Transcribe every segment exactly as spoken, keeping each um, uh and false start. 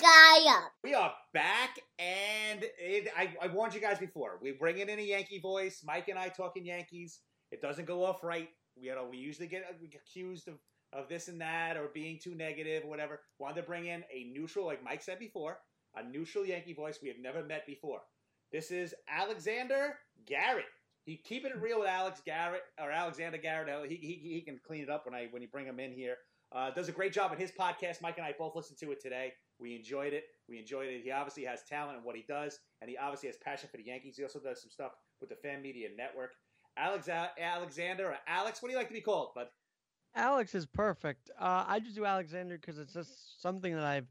guy up. We are back, and it, I, I warned you guys before. We bring it in a Yankee voice. Mike and I talking Yankees. It doesn't go off right. We, you know, we usually get accused of, of this and that or being too negative or whatever. Wanted to bring in a neutral, like Mike said before, a neutral Yankee voice we have never met before. This is Alexander Garrett. He keeping it real with Alex Garrett or Alexander Garrett. He he he can clean it up when I when you bring him in here. Uh, does a great job on his podcast. Mike and I both listened to it today. We enjoyed it. We enjoyed it. He obviously has talent in what he does, and he obviously has passion for the Yankees. He also does some stuff with the Fan Media Network. Alex, Alexander, or Alex, what do you like to be called, bud? Alex is perfect. Uh, I just do Alexander because it's just something that I've,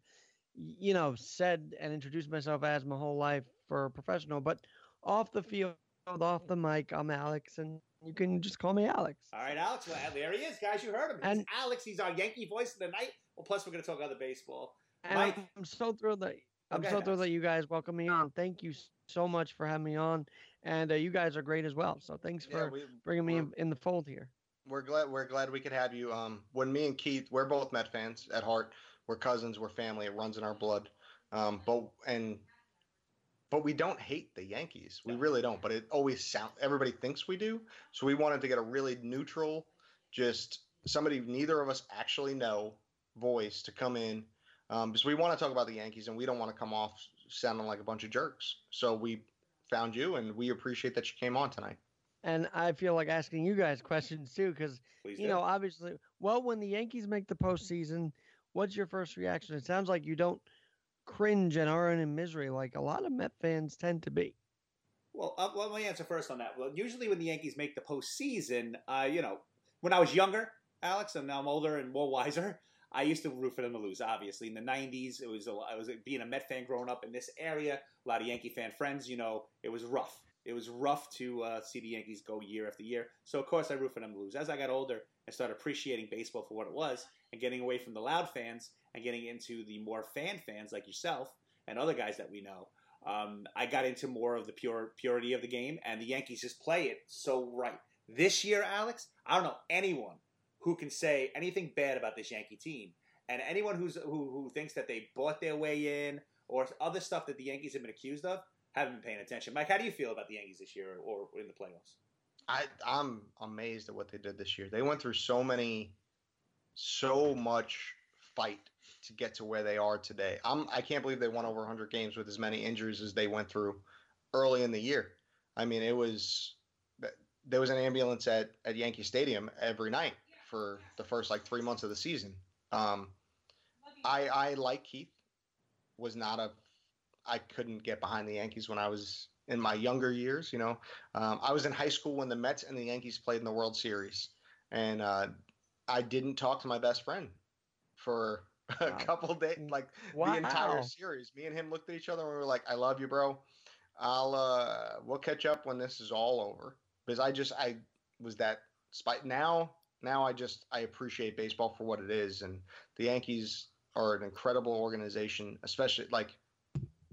you know, said and introduced myself as my whole life for a professional. But off the field, off the mic, I'm Alex, and you can just call me Alex. All right, Alex. Well, there he is, guys. You heard him. And it's Alex, he's our Yankee voice of the night. Well, plus we're going to talk other baseball. And Mike, I'm so thrilled that I'm okay, so thrilled that you guys welcome me on. Thank you so much for having me on, and uh, you guys are great as well. So thanks for yeah, we, bringing me in, in the fold here. We're glad we're glad we could have you. Um, when me and Keith, we're both Met fans at heart. We're cousins. We're family. It runs in our blood. Um, but and. But we don't hate the Yankees. We really don't. But it always sounds – everybody thinks we do. So we wanted to get a really neutral, just somebody neither of us actually know voice to come in. Um, because we want to talk about the Yankees, and we don't want to come off sounding like a bunch of jerks. So we found you, and we appreciate that you came on tonight. And I feel like asking you guys questions too because, you know, obviously – well, when the Yankees make the postseason, what's your first reaction? It sounds like you don't – cringe and are in misery like a lot of Met fans tend to be. Well, uh, well let me answer first on that. Well, usually when the Yankees make the postseason, uh, you know, when I was younger, Alex, and now I'm older and more wiser, I used to root for them to lose, obviously. In the nineties, it was a, I was being a Met fan growing up in this area, a lot of Yankee fan friends, you know, it was rough. It was rough to uh, see the Yankees go year after year. So, of course, I root for them to lose. As I got older, I started appreciating baseball for what it was and getting away from the loud fans and getting into the more fan fans like yourself and other guys that we know. Um, I got into more of the pure purity of the game, and the Yankees just play it so right. This year, Alex, I don't know anyone who can say anything bad about this Yankee team. And anyone who's who, who thinks that they bought their way in or other stuff that the Yankees have been accused of haven't been paying attention. Mike, how do you feel about the Yankees this year or in the playoffs? I, I'm amazed at what they did this year. They went through so many, so much fight to get to where they are today. I'm, I can't believe they won over one hundred games with as many injuries as they went through early in the year. I mean, it was there was an ambulance at, at Yankee Stadium every night for the first like three months of the season. Um, I, I, like Keith, was not a – I couldn't get behind the Yankees when I was in my younger years, you know. Um, I was in high school when the Mets and the Yankees played in the World Series, and uh, I didn't talk to my best friend for – a wow. couple days, like wow. the entire series. Me and him looked at each other and we were like, I love you, bro. I'll, uh, we'll catch up when this is all over. Because I just, I was that spite. Now, now I just, I appreciate baseball for what it is. And the Yankees are an incredible organization, especially like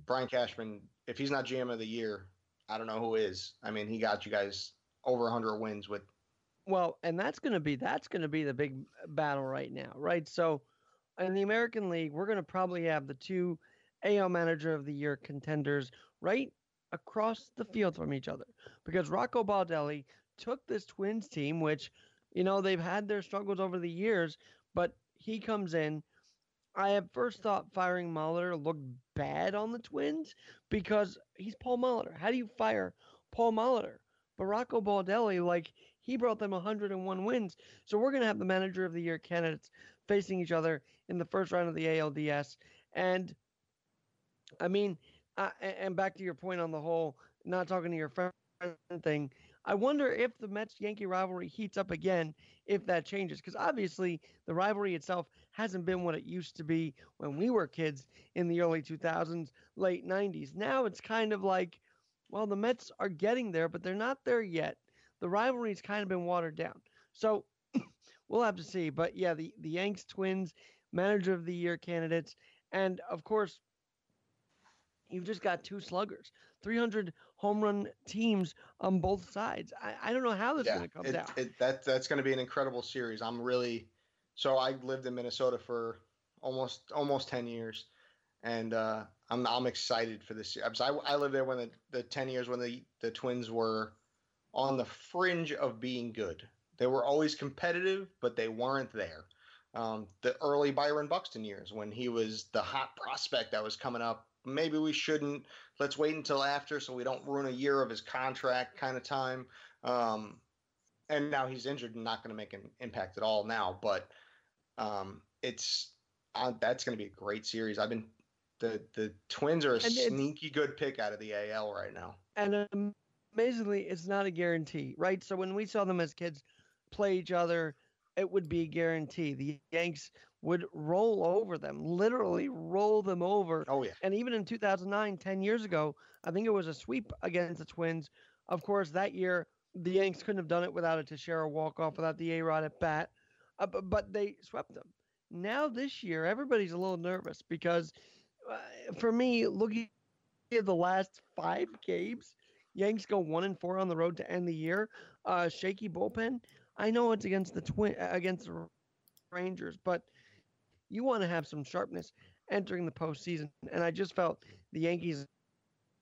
Brian Cashman. If he's not G M of the year, I don't know who is. I mean, he got you guys over one hundred wins with. Well, and that's going to be, that's going to be the big battle right now, right? So, in the American League, we're going to probably have the two A L Manager of the Year contenders right across the field from each other because Rocco Baldelli took this Twins team, which, you know, they've had their struggles over the years, but he comes in. I at first thought firing Molitor looked bad on the Twins because he's Paul Molitor. How do you fire Paul Molitor? But Rocco Baldelli, like, he brought them one hundred one wins. So we're going to have the Manager of the Year candidates facing each other in the first round of the A L D S. And, I mean, I, and back to your point on the whole not talking to your friend thing, I wonder if the Mets-Yankee rivalry heats up again, if that changes. Because, obviously, the rivalry itself hasn't been what it used to be when we were kids in the early two thousands, late nineties. Now it's kind of like, well, the Mets are getting there, but they're not there yet. The rivalry's kind of been watered down. So, we'll have to see. But, yeah, the, the Yanks, Twins, Manager of the Year candidates. And, of course, you've just got two sluggers, three hundred home run teams on both sides. I, I don't know how this yeah, is going to come out. That, that's going to be an incredible series. I'm really – so I lived in Minnesota for almost almost ten years. and uh, I'm I'm excited for this. I I lived there when the, the ten years when the the Twins were on the fringe of being good. They were always competitive, but they weren't there. Um, the early Byron Buxton years when he was the hot prospect that was coming up. Maybe we shouldn't. Let's wait until after so we don't ruin a year of his contract kind of time. Um, and now he's injured and not going to make an impact at all now. But um, it's uh, that's going to be a great series. I've been the the Twins are a sneaky good pick out of the A L right now. And um, amazingly, it's not a guarantee, right? So when we saw them as kids play each other, it would be a guarantee. The Yanks would roll over them, literally roll them over. Oh, yeah. And even in two thousand nine, ten years ago, I think it was a sweep against the Twins. Of course, that year, the Yanks couldn't have done it without a Teixeira walk-off, without the A-Rod at bat, uh, but they swept them. Now this year, everybody's a little nervous because, uh, for me, looking at the last five games, Yanks go one and four on the road to end the year. Uh, shaky bullpen. I know it's against the Twin, against the Rangers, but you want to have some sharpness entering the postseason, and I just felt the Yankees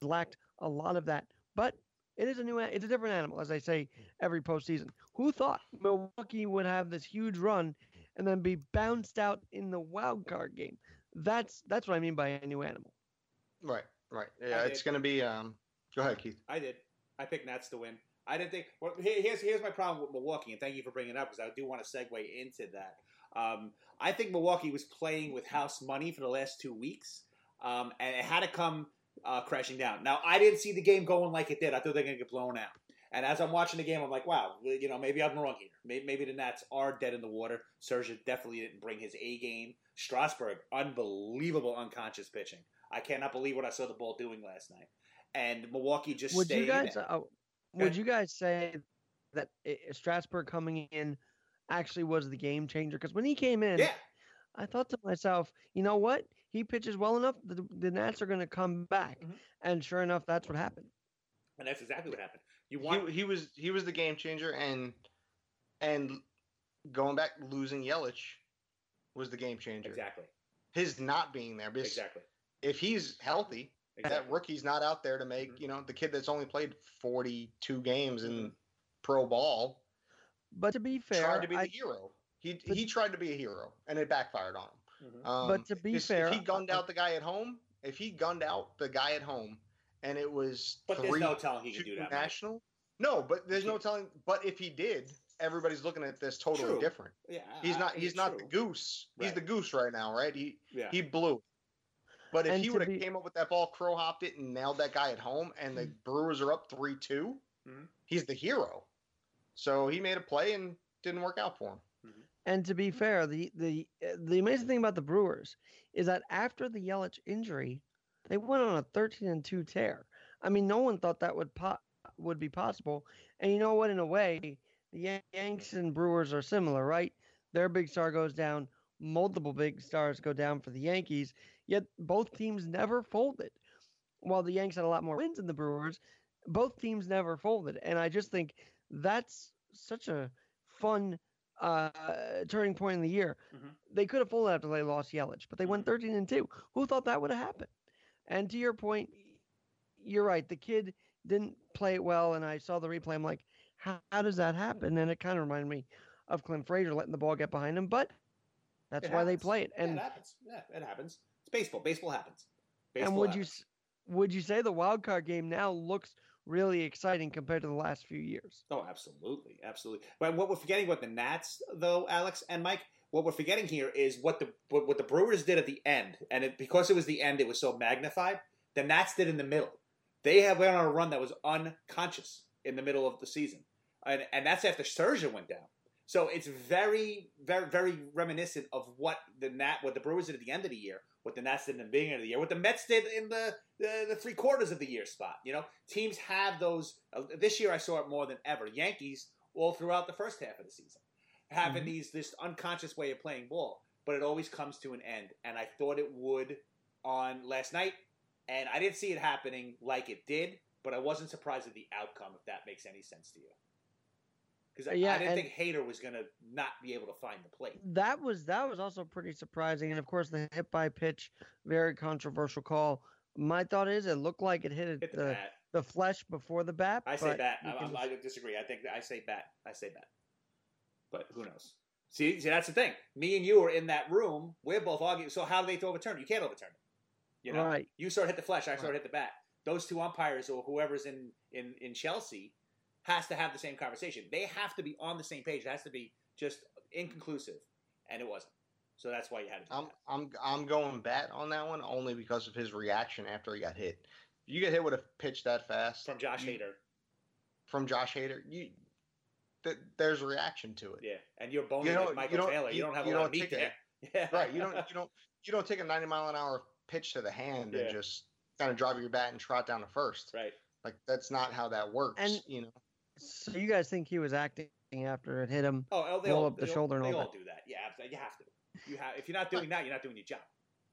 lacked a lot of that. But it is a new, it's a different animal, as I say every postseason. Who thought Milwaukee would have this huge run and then be bounced out in the wild card game? That's that's what I mean by a new animal. Right, right. Yeah, it's going to be. Um, go ahead, Keith. I did. I picked Nats to win. I didn't think. Well, here's here's my problem with Milwaukee, and thank you for bringing it up because I do want to segue into that. Um, I think Milwaukee was playing with house money for the last two weeks, um, and it had to come uh, crashing down. Now, I didn't see the game going like it did. I thought they were going to get blown out. And as I'm watching the game, I'm like, wow, you know, maybe I'm wrong here. Maybe, maybe the Nats are dead in the water. Serge definitely didn't bring his A game. Strasburg, unbelievable unconscious pitching. I cannot believe what I saw the ball doing last night. And Milwaukee just Would stayed. You guys, uh, would you guys say that Strasburg coming in actually was the game changer? Because when he came in, yeah. I thought to myself, you know what? He pitches well enough. The, the Nats are going to come back. Mm-hmm. And sure enough, that's what happened. And that's exactly what happened. You want- he, he was he was the game changer. And and going back, losing Yelich was the game changer. Exactly. His not being there. Exactly. If he's healthy. Exactly. That rookie's not out there to make, you know, the kid that's only played forty-two games in pro ball. But to be fair, tried to be I, the hero. He but, he tried to be a hero, and it backfired on him. Mm-hmm. Um, but to be if, fair, if he gunned out the guy at home, if he gunned out the guy at home, and it was but three, there's no telling he could do that. National, no, but there's no telling. But if he did, everybody's looking at this totally true. different. Yeah, he's not. He's not true. the goose. Right. He's the goose right now, right? He yeah. he blew it. But if and he would have be- came up with that ball, crow hopped it, and nailed that guy at home, and the Brewers are up three two, mm-hmm. he's the hero. So he made a play and didn't work out for him. Mm-hmm. And to be fair, the, the the amazing thing about the Brewers is that after the Yelich injury, they went on a thirteen and two tear. I mean, no one thought that would po- would be possible. And you know what? In a way, the Yan- Yanks and Brewers are similar, right? Their big star goes down. Multiple big stars go down for the Yankees, yet both teams never folded. While the Yanks had a lot more wins than the Brewers, both teams never folded. And I just think that's such a fun uh, turning point in the year. Mm-hmm. They could have folded after they lost Yelich, but they went thirteen and two. Who thought that would have happened? And to your point, you're right. The kid didn't play it well, and I saw the replay. I'm like, how, how does that happen? And it kind of reminded me of Clint Frazier letting the ball get behind him, but That's it why happens. They play it, and yeah, it happens. Yeah, it happens. It's baseball. Baseball happens. Baseball and would happens. you would you say the wild card game now looks really exciting compared to the last few years? Oh, absolutely, absolutely. But what we're forgetting about the Nats, though, Alex and Mike, what we're forgetting here is what the what, what the Brewers did at the end, and it, because it was the end, it was so magnified. The Nats did in the middle. They have went on a run that was unconscious in the middle of the season, and and that's after Serge went down. So it's very, very, very reminiscent of what the Nat, what the Brewers did at the end of the year, what the Nats did in the beginning of the year, what the Mets did in the, the, the three quarters of the year spot. You know, teams have those. Uh, this year I saw it more than ever. Yankees all throughout the first half of the season having mm-hmm. these this unconscious way of playing ball, but it always comes to an end. And I thought it would on last night, and I didn't see it happening like it did, but I wasn't surprised at the outcome, if that makes any sense to you. Because I, yeah, I didn't think Hader was going to not be able to find the plate. That was that was also pretty surprising. And, of course, the hit-by-pitch, very controversial call. My thought is it looked like it hit, hit the, the, the flesh before the bat. I say bat. I, just... I disagree. I think I say bat. I say bat. But who knows? See, see, that's the thing. Me and you are in that room. We're both arguing. So how do they overturn it? You can't overturn it. You know? Right. You sort of hit the flesh. I sort of hit the bat. Those two umpires or whoever's in, in, in Chelsea has to have the same conversation. They have to be on the same page. It has to be just inconclusive, and it wasn't. So that's why you had to do I'm, that. I'm, I'm going bat on that one only because of his reaction after he got hit. You get hit with a pitch that fast. From Josh you, Hader. From Josh Hader. You, th- there's a reaction to it. Yeah, and you're boning you like Michael you Taylor. You, you don't have you a lot of meat there. Yeah. Right, you don't, you, don't, you don't take a ninety-mile-an-hour pitch to the hand yeah. and just kind of drive your bat and trot down to first. Right. Like, that's not how that works, and, you know. So you guys think he was acting after it hit him? Oh, they all up the shoulder and all that. They all do that. Yeah, you have to. You have if you're not doing that, you're not doing your job.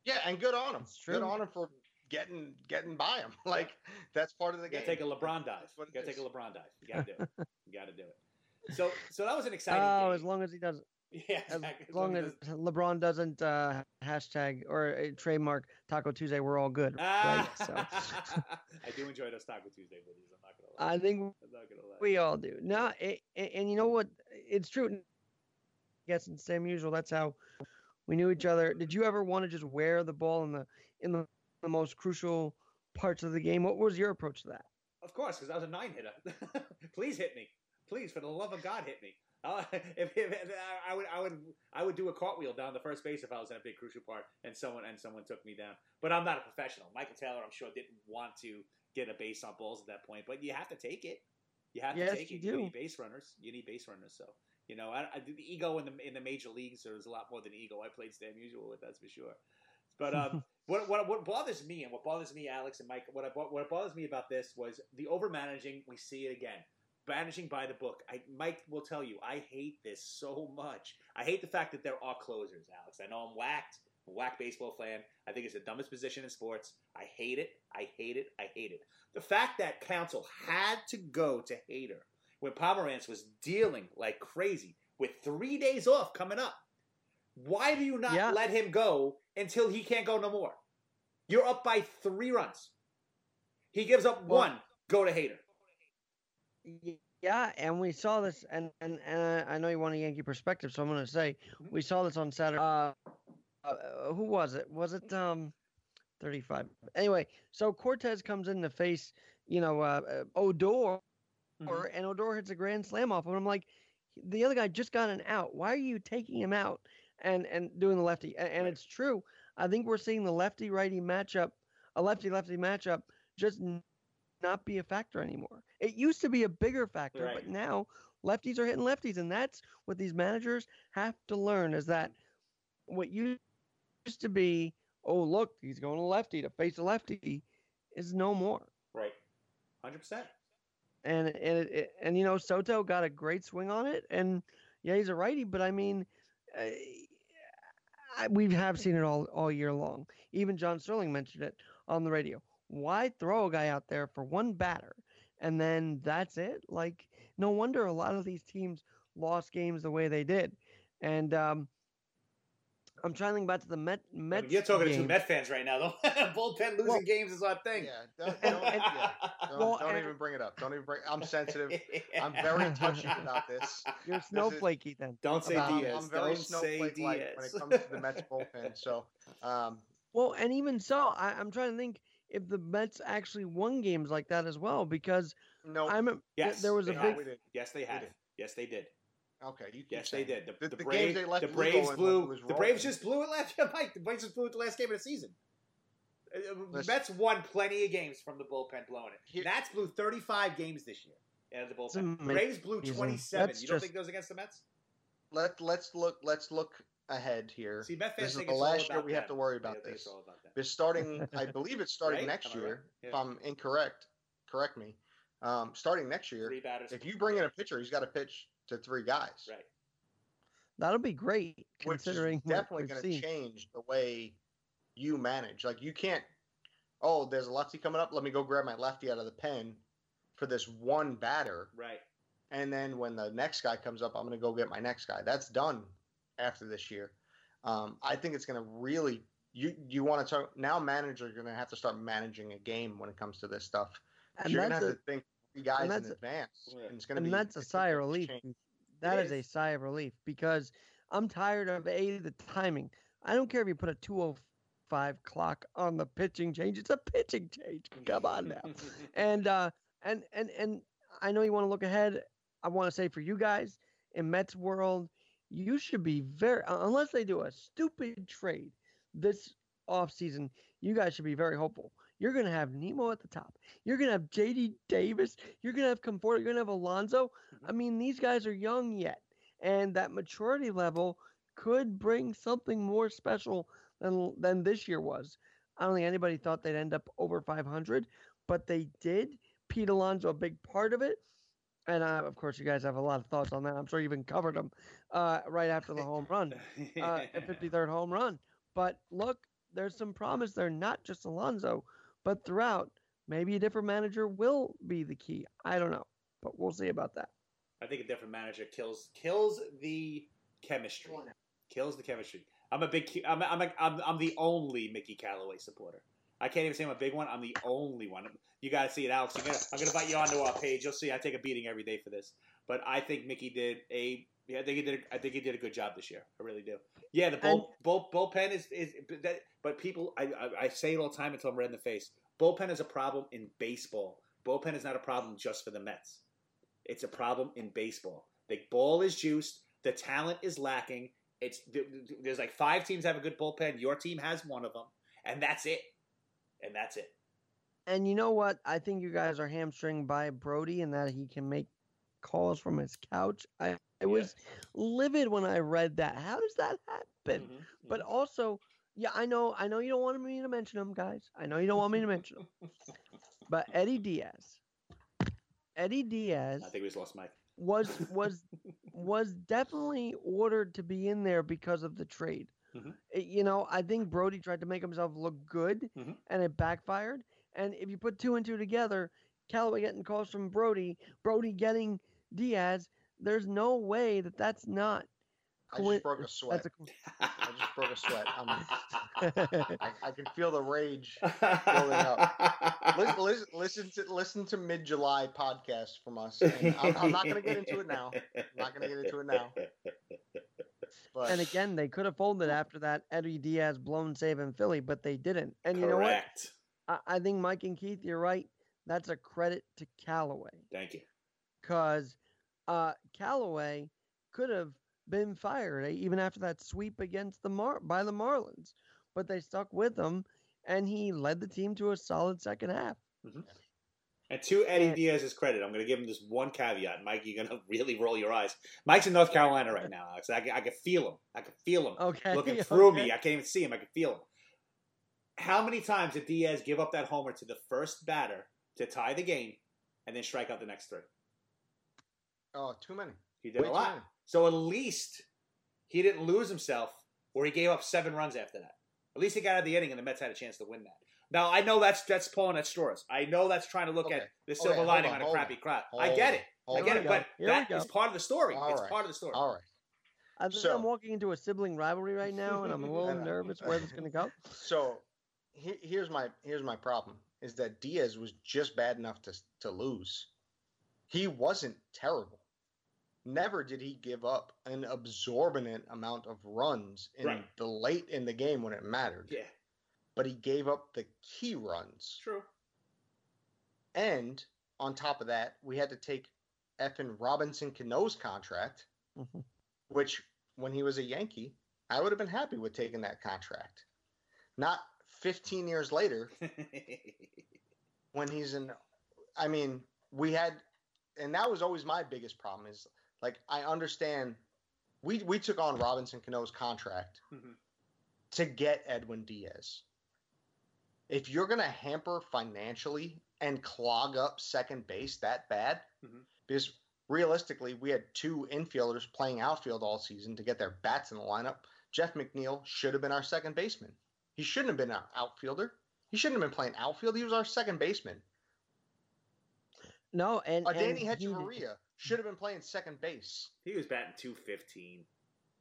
Yeah, and good on him. Good on him for getting getting by him. Like that's part of the game. You gotta take a LeBron dive. You gotta take a LeBron dive. You gotta do it. You gotta do it. So so that was an exciting game. Oh, as long as he doesn't. Yeah, exactly. As long as LeBron doesn't uh, hashtag or uh, trademark Taco Tuesday, we're all good. Ah! Right? So. I do enjoy those Taco Tuesday videos. I'm not going to lie. I think I'm not gonna lie. We all do. No, it, and you know what? It's true. I guess it's Sam usual. That's how we knew each other. Did you ever want to just wear the ball in the in the, the most crucial parts of the game? What was your approach to that? Of course, because I was a nine hitter. Please hit me. Please, for the love of God, hit me. Uh, if, if, I would, I would, I would do a cartwheel down the first base if I was in a big crucial part, and someone and someone took me down. But I'm not a professional. Michael Taylor, I'm sure, didn't want to get a base on balls at that point. But you have to take it. You have yes, to take you it. Do. You need base runners. You need base runners. So you know, I, I, the ego in the in the major leagues there's a lot more than ego. I played Stan Musial with, that's for sure. But um, what, what what bothers me and what bothers me, Alex and Mike, what I, what bothers me about this was the overmanaging. We see it again. Managing by the book. I, Mike will tell you, I hate this so much. I hate the fact that there are closers, Alex. I know I'm whacked. I'm a whack baseball fan. I think it's the dumbest position in sports. I hate it. I hate it. I hate it. The fact that Counsell had to go to Hader when Pomerantz was dealing like crazy with three days off coming up. Why do you not yeah. let him go until he can't go no more? You're up by three runs. He gives up well, one. Go to Hader. Yeah, and we saw this, and, and, and I know you want a Yankee perspective, so I'm going to say we saw this on Saturday. Uh, uh, who was it? Was it um, thirty-five? Anyway, so Cortez comes in to face, you know, uh, Odor, mm-hmm. and Odor hits a grand slam off him. I'm like, the other guy just got an out. Why are you taking him out and, and doing the lefty? And, and it's true. I think we're seeing the lefty-righty matchup, a lefty-lefty matchup just not be a factor anymore. It used to be a bigger factor, right. But now lefties are hitting lefties, and that's what these managers have to learn is that what used to be, oh, look, he's going to lefty to face a lefty is no more. Right. one hundred percent. And, and, it, it, and you know, Soto got a great swing on it, and yeah, he's a righty, but I mean, uh, I, we have seen it all, all year long. Even John Sterling mentioned it on the radio. Why throw a guy out there for one batter and then that's it? Like, no wonder a lot of these teams lost games the way they did. And um, I'm trying to think back to the Met. Mets I mean, you're talking games. To two Met fans right now, though. Bullpen losing well, games is our thing. Yeah, don't, don't, and, yeah, don't, well, don't even bring it up. Don't even bring. I'm sensitive. Yeah. I'm very touchy about this. You're this snowflakey, is, then. Don't say um, Diaz. I'm very snowflake-like when it comes to the Mets bullpen. So, um, well, and even so, I, I'm trying to think. If the Mets actually won games like that as well, because no, I'm yes, there was a big had, yes they had it. Yes they did. Okay, you yes saying. They did. The, the, the, the Braves, they left the Braves blew. The Braves just blew it last year, Mike. The Braves just blew it the last game of the season. Listen, Mets won plenty of games from the bullpen blowing it. Here, Nats blew thirty-five games this year out of the bullpen. The Braves blew twenty-seven. That's you don't just, think those against the Mets? Let Let's look. Let's look. Ahead here. See, Met fans this is the last year we that. Have to worry about this. About that. It's starting, I believe it's starting right? next I'm year. Right. Yeah. If I'm incorrect, correct me. Um, starting next year, if you bring in a pitcher, he's got to pitch to three guys. Right. That'll be great, considering which is definitely going to change the way you manage. Like you can't. Oh, there's a lefty coming up. Let me go grab my lefty out of the pen for this one batter. Right. And then when the next guy comes up, I'm going to go get my next guy. That's done after this year. Um, I think it's going to really you you want to talk now. Managers are going to have to start managing a game when it comes to this stuff. And you're going to have to think three guys in advance. Yeah. And it's going to be and that's a sigh of relief. That is a sigh of relief because I'm tired of a the timing. I don't care if you put a two oh five clock on the pitching change. It's a pitching change. Come on now. and uh, and and and I know you want to look ahead. I want to say for you guys in Mets world, you should be very, unless they do a stupid trade this offseason, you guys should be very hopeful. You're going to have Nemo at the top. You're going to have J D Davis. You're going to have Conforto. You're going to have Alonso. I mean, these guys are young yet. And that maturity level could bring something more special than than this year was. I don't think anybody thought they'd end up over five hundred, but they did. Pete Alonso, a big part of it. And, uh, of course, you guys have a lot of thoughts on that. I'm sure you even covered them uh, right after the home run, uh, fifty-third home run. But, look, there's some promise there, not just Alonso, but throughout. Maybe a different manager will be the key. I don't know, but we'll see about that. I think a different manager kills kills the chemistry. Kills the chemistry. I'm a big I'm I'm a, I'm, I'm the only Mickey Callaway supporter. I can't even say I'm a big one. I'm the only one. You got to see it, Alex. You're gonna, I'm going to invite you onto our page. You'll see I take a beating every day for this. But I think Mickey did a yeah, I think he did a, I think he did a good job this year. I really do. Yeah, the bull, bull, bullpen is is that, but people I, I I say it all the time until I'm red in the face. Bullpen is a problem in baseball. Bullpen is not a problem just for the Mets. It's a problem in baseball. The ball is juiced, the talent is lacking. It's there's like five teams have a good bullpen. Your team has one of them, and that's it. And that's it. And you know what? I think you guys are hamstringed by Brody and that he can make calls from his couch. I, I yeah. was livid when I read that. How does that happen? Mm-hmm. But yeah. also, yeah, I know I know you don't want me to mention him, guys. I know you don't want me to mention him. But Eddie Diaz. Eddie Diaz. I think we just lost Mike. was was was definitely ordered to be in there because of the trade. Mm-hmm. You know, I think Brody tried to make himself look good, mm-hmm. and it backfired. And if you put two and two together, Callaway getting calls from Brody, Brody getting Diaz, there's no way that that's not. I just win- broke a sweat. A- I just broke a sweat. I'm, I, I can feel the rage building up. Listen, listen, listen to listen to mid-July podcast from us. And I'm, I'm not going to get into it now. I'm not going to get into it now. But. And again, they could have folded after that Eddie Diaz blown save in Philly, but they didn't. And you Correct. know what? I, I think Mike and Keith, you're right. That's a credit to Callaway. Thank you. Because uh, Callaway could have been fired even after that sweep against the Mar- by the Marlins, but they stuck with him, and he led the team to a solid second half. Mm-hmm. And to Eddie and, Diaz's credit, I'm going to give him this one caveat. Mike, you're going to really roll your eyes. Mike's in North Carolina right now, Alex. I, I can feel him. I can feel him okay, looking okay. through me. I can't even see him. I can feel him. How many times did Diaz give up that homer to the first batter to tie the game and then strike out the next three? Oh, too many. He did Way a lot. So at least he didn't lose himself or he gave up seven runs after that. At least he got out of the inning and the Mets had a chance to win that. Now, I know that's that's pulling at straws. I know that's trying to look okay. at the silver okay, lining on, on a crappy crop. I get it. I get it, but that is part of the story. All it's right. part of the story. All right. I think so, I'm walking into a sibling rivalry right now, and I'm a little nervous where it's going to go. So he, here's my here's my problem, is that Diaz was just bad enough to to lose. He wasn't terrible. Never did he give up an exorbitant amount of runs in right. the late in the game when it mattered. Yeah. But he gave up the key runs. True. And on top of that, we had to take effing Robinson Cano's contract, mm-hmm. which when he was a Yankee, I would have been happy with taking that contract. Not fifteen years later when he's in – I mean, we had – and that was always my biggest problem is, like, I understand we, we took on Robinson Cano's contract mm-hmm. to get Edwin Diaz. If you're going to hamper financially and clog up second base that bad, mm-hmm. because realistically we had two infielders playing outfield all season to get their bats in the lineup. Jeff McNeil should have been our second baseman. He shouldn't have been our outfielder. He shouldn't have been playing outfield. He was our second baseman. No, and, and Danny Hechavarria should have been playing second base. He was batting two fifteen.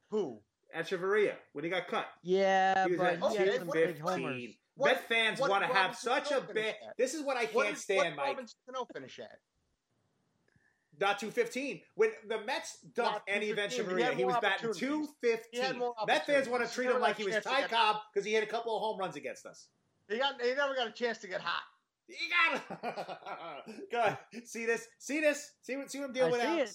Who? Echeverria, when he got cut. Yeah, he was but at yeah, two fifteen. What, Met fans want to have such a bad... This is what I can't what is, stand, what Mike. What did Robinson finish at? Not two fifteen. When the Mets dumped Eddie Echeverria, he, he was batting two fifteen. Met fans want to treat him like he was Ty Cobb because he had a couple of home runs against us. He, got, he never got a chance to get hot. He got it. God, see this? See this? See what? See what I'm dealing with? I see it.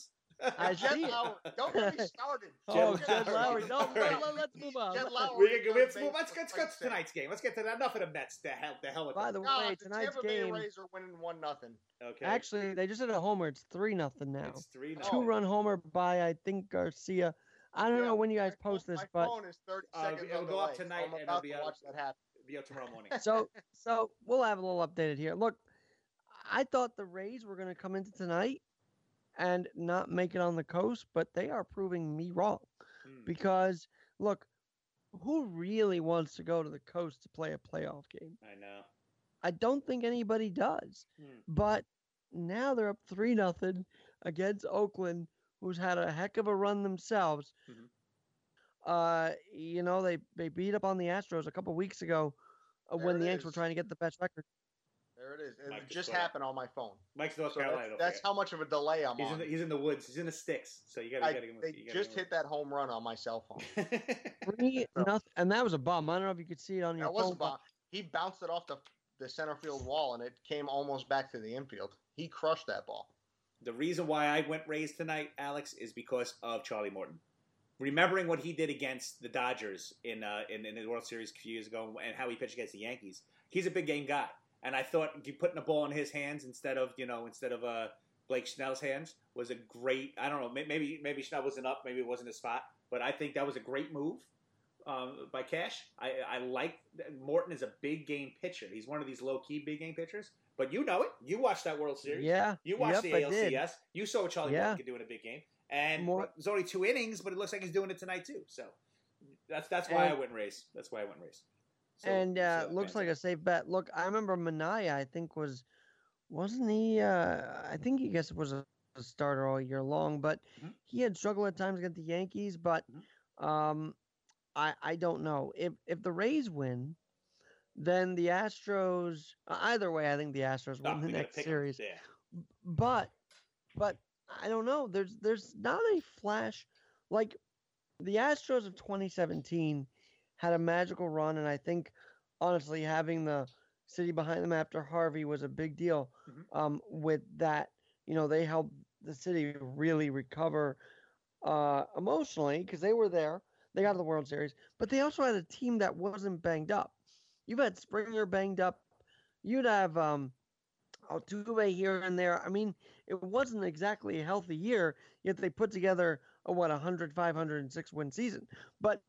I see it. Don't get me started. Oh, Jed Lowry. No, no, let's move on. Jed Lowry. We, let's move. Let's get to tonight's game. Let's get to that. Enough of the Mets. The hell, the hell with them. By the way, tonight's game. The Tampa Bay Rays are winning one nothing. Okay. Actually, they just hit a homer. It's three nothing now. It's three nothing. Two run homer by I think Garcia. I don't know when you guys post this, but my phone is thirty seconds. It'll go up tonight, and I'll be able to watch that happen. Be up tomorrow morning. So, so we'll have a little updated here. Look, I thought the Rays were going to come into tonight and not make it on the coast, but they are proving me wrong. Mm. Because, look, who really wants to go to the coast to play a playoff game? I know. I don't think anybody does. Mm. But now they're up three nothing against Oakland, who's had a heck of a run themselves. Mm-hmm. Uh, you know, they, they beat up on the Astros a couple weeks ago uh, when the Yanks were trying to get the best record. There it is. It Mike just happened on my phone. Mike's North so Carolina. That's, that's how much of a delay I'm he's on. In the, he's in the woods. He's in the sticks. So you got to get him. They gotta just hit that home run on my cell phone. Three, so. nothing, and that was a bomb. I don't know if you could see it on your that phone. That was a bomb. He bounced it off the, the center field wall, and it came almost back to the infield. He crushed that ball. The reason why I went Rays tonight, Alex, is because of Charlie Morton. Remembering what he did against the Dodgers in, uh, in in the World Series a few years ago and how he pitched against the Yankees, he's a big game guy. And I thought putting the ball in his hands instead of you know instead of uh, Blake Snell's hands was a great. I don't know, maybe maybe Snell wasn't up, maybe it wasn't his spot, but I think that was a great move um, by Cash. I, I like Morton is a big game pitcher. He's one of these low key big game pitchers. But you know it. You watched that World Series. Yeah. You watched yep, the A L C S. You saw what Charlie yeah. Morton could do in a big game. And there's only two innings, but it looks like he's doing it tonight too. So that's that's why and, I went Rays. That's why I went Rays. So, and uh, so looks like a safe bet. Look, I remember Minaya. I think was wasn't he? Uh, I think he guess was a starter all year long, but mm-hmm. he had struggled at times against the Yankees. But mm-hmm. um, I I don't know if if the Rays win, then the Astros. Either way, I think the Astros no, win the next series. Yeah. But but. I don't know. There's there's not a flash. Like, the Astros of twenty seventeen had a magical run, and I think, honestly, having the city behind them after Harvey was a big deal mm-hmm. um, with that. You know, they helped the city really recover uh, emotionally because they were there. They got to the World Series. But they also had a team that wasn't banged up. You've had Springer banged up. You'd have... Um, Altuve here and there. I mean, it wasn't exactly a healthy year, yet they put together a, what, one hundred, five hundred, and six win season. But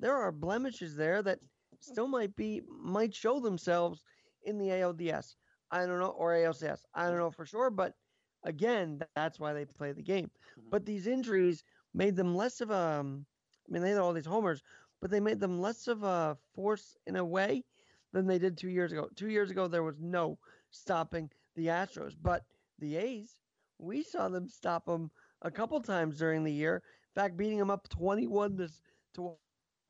there are blemishes there that still might be, might show themselves in the A L D S. I don't know, or A L C S. I don't know for sure, but again, that's why they play the game. Mm-hmm. But these injuries made them less of a, um, I mean, they had all these homers, but they made them less of a force in a way than they did two years ago. Two years ago, there was no stopping the Astros. But the A's, we saw them stop them a couple times during the year. In fact, beating them up twenty-one to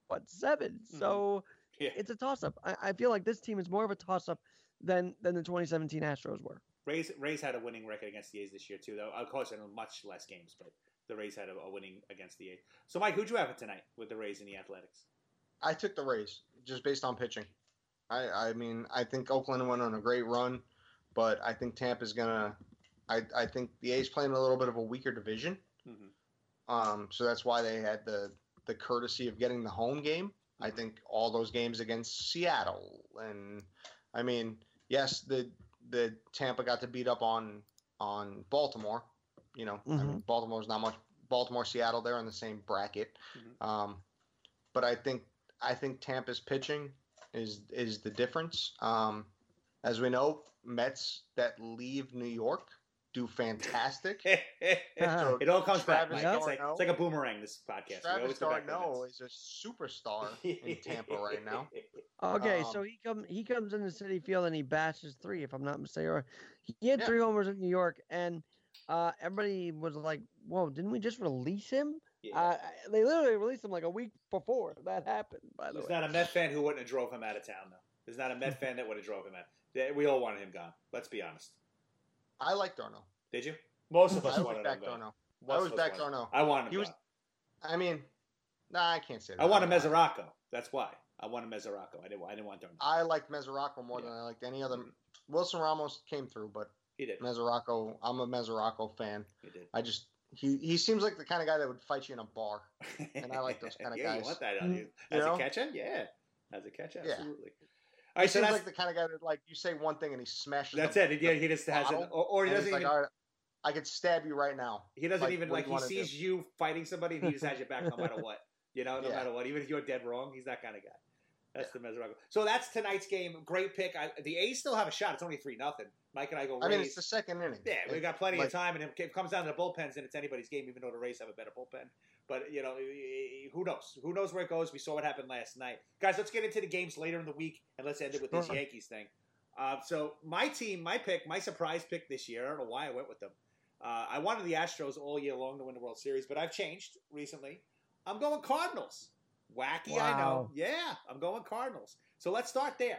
what seven. So yeah. It's a toss-up. I, I feel like this team is more of a toss-up than than the twenty seventeen Astros were. Rays Rays had a winning record against the A's this year too, though. Of course, in much less games, but the Rays had a, a winning against the A's. So, Mike, who'd you have it tonight with the Rays and the Athletics? I took the Rays just based on pitching. I, I mean, I think Oakland went on a great run, but I think Tampa's going to – I think the A's playing a little bit of a weaker division. Mm-hmm. Um, so that's why they had the, the courtesy of getting the home game. Mm-hmm. I think all those games against Seattle. And, I mean, yes, the the Tampa got to beat up on, on Baltimore. You know, mm-hmm. I mean, Baltimore's not much – Baltimore, Seattle, they're in the same bracket. Mm-hmm. Um, but I think I think Tampa's pitching – Is is the difference? Um, as we know, Mets that leave New York do fantastic. So it all comes Travis back. It's like, it's like a boomerang. This podcast. Travis Darno is a superstar in Tampa right now. Okay, um, so he comes he comes into Citi Field and he bashes three. If I'm not mistaken, he had yeah. three homers in New York, and uh, everybody was like, whoa, didn't we just release him? Yeah. Uh, they literally released him like a week before that happened, by the There's way. There's not a Met fan who wouldn't have drove him out of town, though. There's not a Met fan that would have drove him out. We all wanted him gone. Let's be honest. I like Darno. Did you? Most of us I wanted him gone. I was back Darno. I wanted him he was, gone. I mean, nah, I can't say that. I want a Mesoraco. That's why. I want a Mesoraco. I didn't, I didn't want Darno. I liked Mesoraco more yeah. than I liked any other. Wilson Ramos came through, but he did. Mesoraco, I'm a Mesoraco fan. He did. I just... He he seems like the kind of guy that would fight you in a bar, and I like those kind of yeah, guys. Yeah, you want that on you. As you know? a catcher? Yeah. As a catcher, absolutely. Yeah. All right, he so seems that's, like the kind of guy that, like, you say one thing and he smashes That's the, it. Yeah, he just has it. Or, or he doesn't even... Like, all right, I could stab you right now. He doesn't like, even, like, he sees you fighting somebody and he just has your back no matter what. You know, no yeah. matter what. Even if you're dead wrong, he's that kind of guy. That's yeah. the Mesoraco. So that's tonight's game. Great pick. I, the A's still have a shot. It's only three nothing. Mike and I go Rays. I mean, it's the second inning. Yeah, we've got plenty like, of time, and it comes down to the bullpens, and it's anybody's game, even though the Rays have a better bullpen. But, you know, who knows? Who knows where it goes? We saw what happened last night. Guys, let's get into the games later in the week, and let's end it with this Yankees thing. Uh, so my team, my pick, my surprise pick this year, I don't know why I went with them. Uh, I wanted the Astros all year long to win the World Series, but I've changed recently. I'm going Cardinals. Wacky, wow. I know. Yeah, I'm going Cardinals. So let's start there.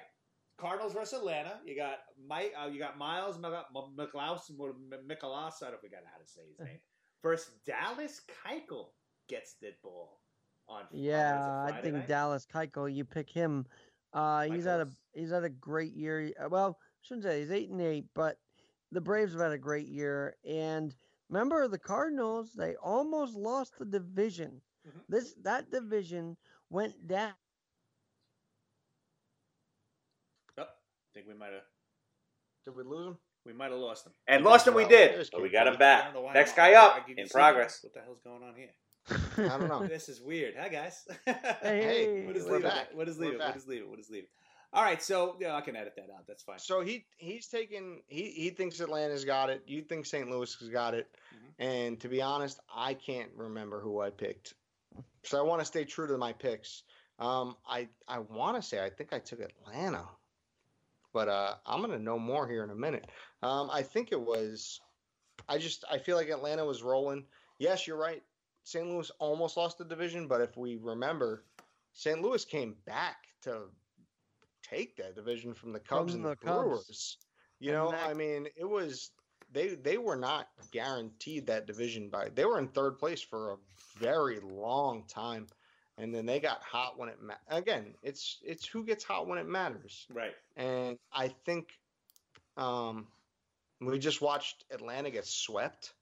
Cardinals versus Atlanta. You got Mike. Uh, you got Miles McLaus. McLaus. I don't forget how to say his name. First, Dallas Keuchel gets the ball on. Yeah, I think night. Dallas Keuchel. You pick him. Uh, he's had a he's had a great year. Well, I shouldn't say he's eight and eight, but the Braves have had a great year. And remember, the Cardinals, they almost lost the division. Mm-hmm. This that division went down. Oh, I think we might have. Did we lose him? We might have lost him. And lost him, we did. But we got him back. Next guy up in progress. What the hell's going on here? I don't know. This is weird. Hi guys. Hey, what is leaving? What is leaving? What is leaving? What is leaving? All right, so yeah, I can edit that out. That's fine. So he he's taking he he thinks Atlanta's got it. You think Saint Louis has got it? Mm-hmm. And to be honest, I can't remember who I picked. So I want to stay true to my picks. Um, I, I want to say I think I took Atlanta. But uh, I'm going to know more here in a minute. Um, I think it was – I just – I feel like Atlanta was rolling. Yes, you're right. Saint Louis almost lost the division. But if we remember, Saint Louis came back to take that division from the Cubs from and the, the Brewers. Cubs. You know, that- I mean, it was – They they were not guaranteed that division by. They were in third place for a very long time, and then they got hot when it ma- again. It's it's who gets hot when it matters, right? And I think, um, we just watched Atlanta get swept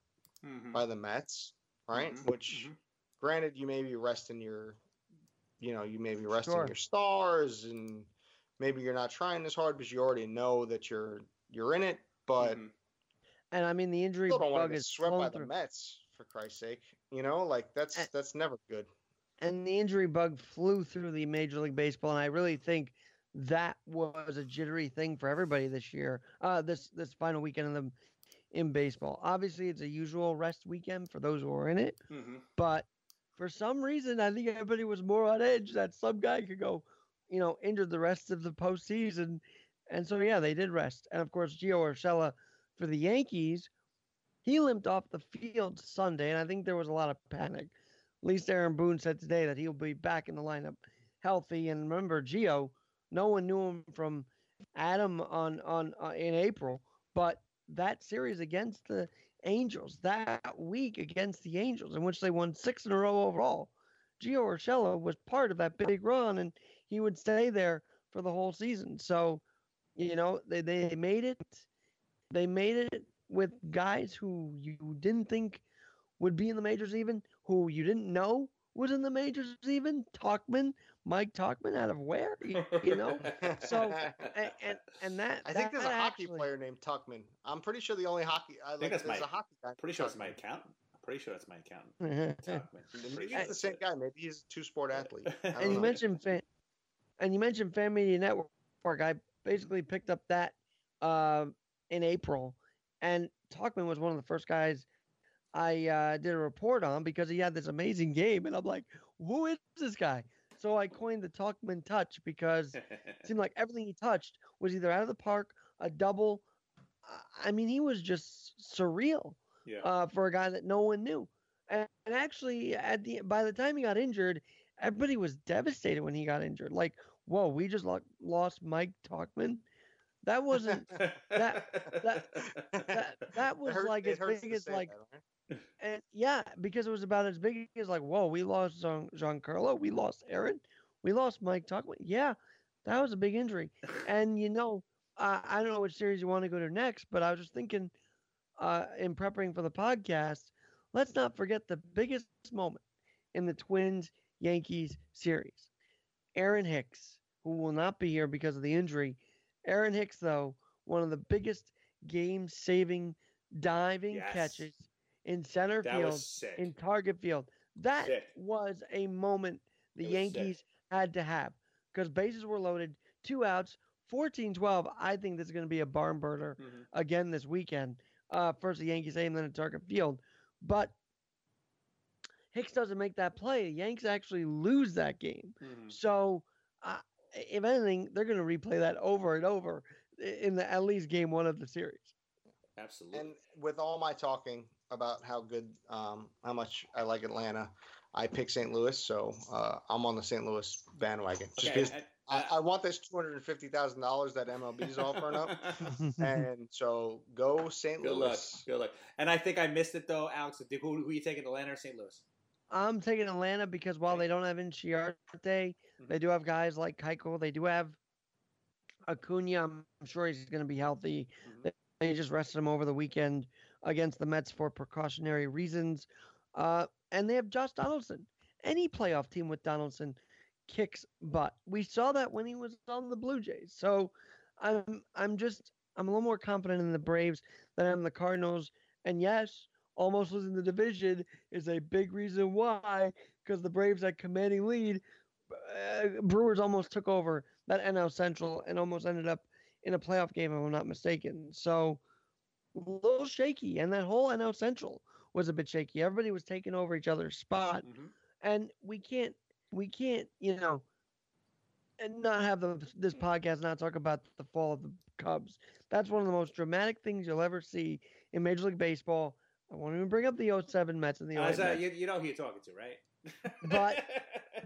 mm-hmm. by the Mets, right? Mm-hmm. Which, mm-hmm. granted, you may be resting your, you know, you may be resting sure. your stars, and maybe you're not trying as hard because you already know that you're you're in it, but. Mm-hmm. And I mean the injury Still don't bug want to get is swept by through. The Mets for Christ's sake. You know, like that's and, that's never good. And the injury bug flew through the Major League Baseball, and I really think that was a jittery thing for everybody this year. Uh, this this final weekend in the in baseball. Obviously, it's a usual rest weekend for those who are in it. Mm-hmm. But for some reason, I think everybody was more on edge that some guy could go, you know, injured the rest of the postseason. And so yeah, they did rest. And of course, Gio Urshela. For the Yankees, he limped off the field Sunday, and I think there was a lot of panic. At least Aaron Boone said today that he'll be back in the lineup healthy. And remember, Gio, no one knew him from Adam on, on uh, in April, but that series against the Angels, that week against the Angels, in which they won six in a row overall, Gio Urshela was part of that big run, and he would stay there for the whole season. So, you know, they, they made it. They made it with guys who you didn't think would be in the majors even, who you didn't know was in the majors even. Tauchman, Mike Tauchman, out of where? You, you know? So, and, and, and that... I think that there's a hockey actually, player named Tauchman. I'm pretty sure the only hockey... I, I think like, that's my... A hockey guy pretty sure Tauchman. It's my accountant. I'm pretty sure that's my accountant. Tauchman. Maybe he's the same guy. Maybe he's a two-sport athlete. And you, mentioned fan, and you mentioned Fan Media Network. I basically picked up that... Uh, in April, and Tauchman was one of the first guys I uh, did a report on because he had this amazing game, and I'm like, who is this guy? So I coined the Tauchman touch because it seemed like everything he touched was either out of the park, a double. I mean, he was just surreal. yeah. uh, for a guy that no one knew. And, and actually, at the by the time he got injured, everybody was devastated when he got injured. Like, whoa, we just lo- lost Mike Tauchman. That wasn't that, that that that was hurt, like as big as like, that, right? And yeah, because it was about as big as like, whoa, we lost Jean- Giancarlo, we lost Aaron, we lost Mike Tauchman. Yeah, that was a big injury. And you know, uh, I don't know which series you want to go to next, but I was just thinking, uh, in preparing for the podcast, let's not forget the biggest moment in the Twins Yankees series. Aaron Hicks, who will not be here because of the injury. Aaron Hicks, though, one of the biggest game-saving diving yes. catches in center that field, in Target Field. That sick. was a moment the Yankees sick. had to have because bases were loaded, two outs, fourteen twelve. I think this is going to be a barn burner mm-hmm. again this weekend. Uh, first the Yankees aim, then at Target Field. But Hicks doesn't make that play. The Yanks actually lose that game. Mm-hmm. So uh, if anything, they're going to replay that over and over in the at least game one of the series. Absolutely. And with all my talking about how good, um, how much I like Atlanta, I pick Saint Louis, so uh, I'm on the Saint Louis bandwagon. Okay, just I, I, I, I want this two hundred fifty thousand dollars that M L B's offering up, and so go Saint Good Louis. Luck. Good luck. And I think I missed it though, Alex. Who, who are you taking, Atlanta or Saint Louis? I'm taking Atlanta because while they don't have Inciarte, mm-hmm. they do have guys like Keuchel. They do have Acuna. I'm sure he's going to be healthy. Mm-hmm. They just rested him over the weekend against the Mets for precautionary reasons. Uh, and they have Josh Donaldson. Any playoff team with Donaldson kicks butt. We saw that when he was on the Blue Jays. So I'm I'm just I'm a little more confident in the Braves than I'm the Cardinals. And yes, almost losing the division is a big reason why, because the Braves had commanding lead. Uh, Brewers almost took over that N L Central and almost ended up in a playoff game, if I'm not mistaken. So a little shaky, and that whole N L Central was a bit shaky. Everybody was taking over each other's spot, mm-hmm. and we can't, we can't, you know, and not have the, this podcast not talk about the fall of the Cubs. That's one of the most dramatic things you'll ever see in Major League Baseball. I won't even bring up the oh seven Mets and the oh eight Mets. You, you know who you're talking to, right? but,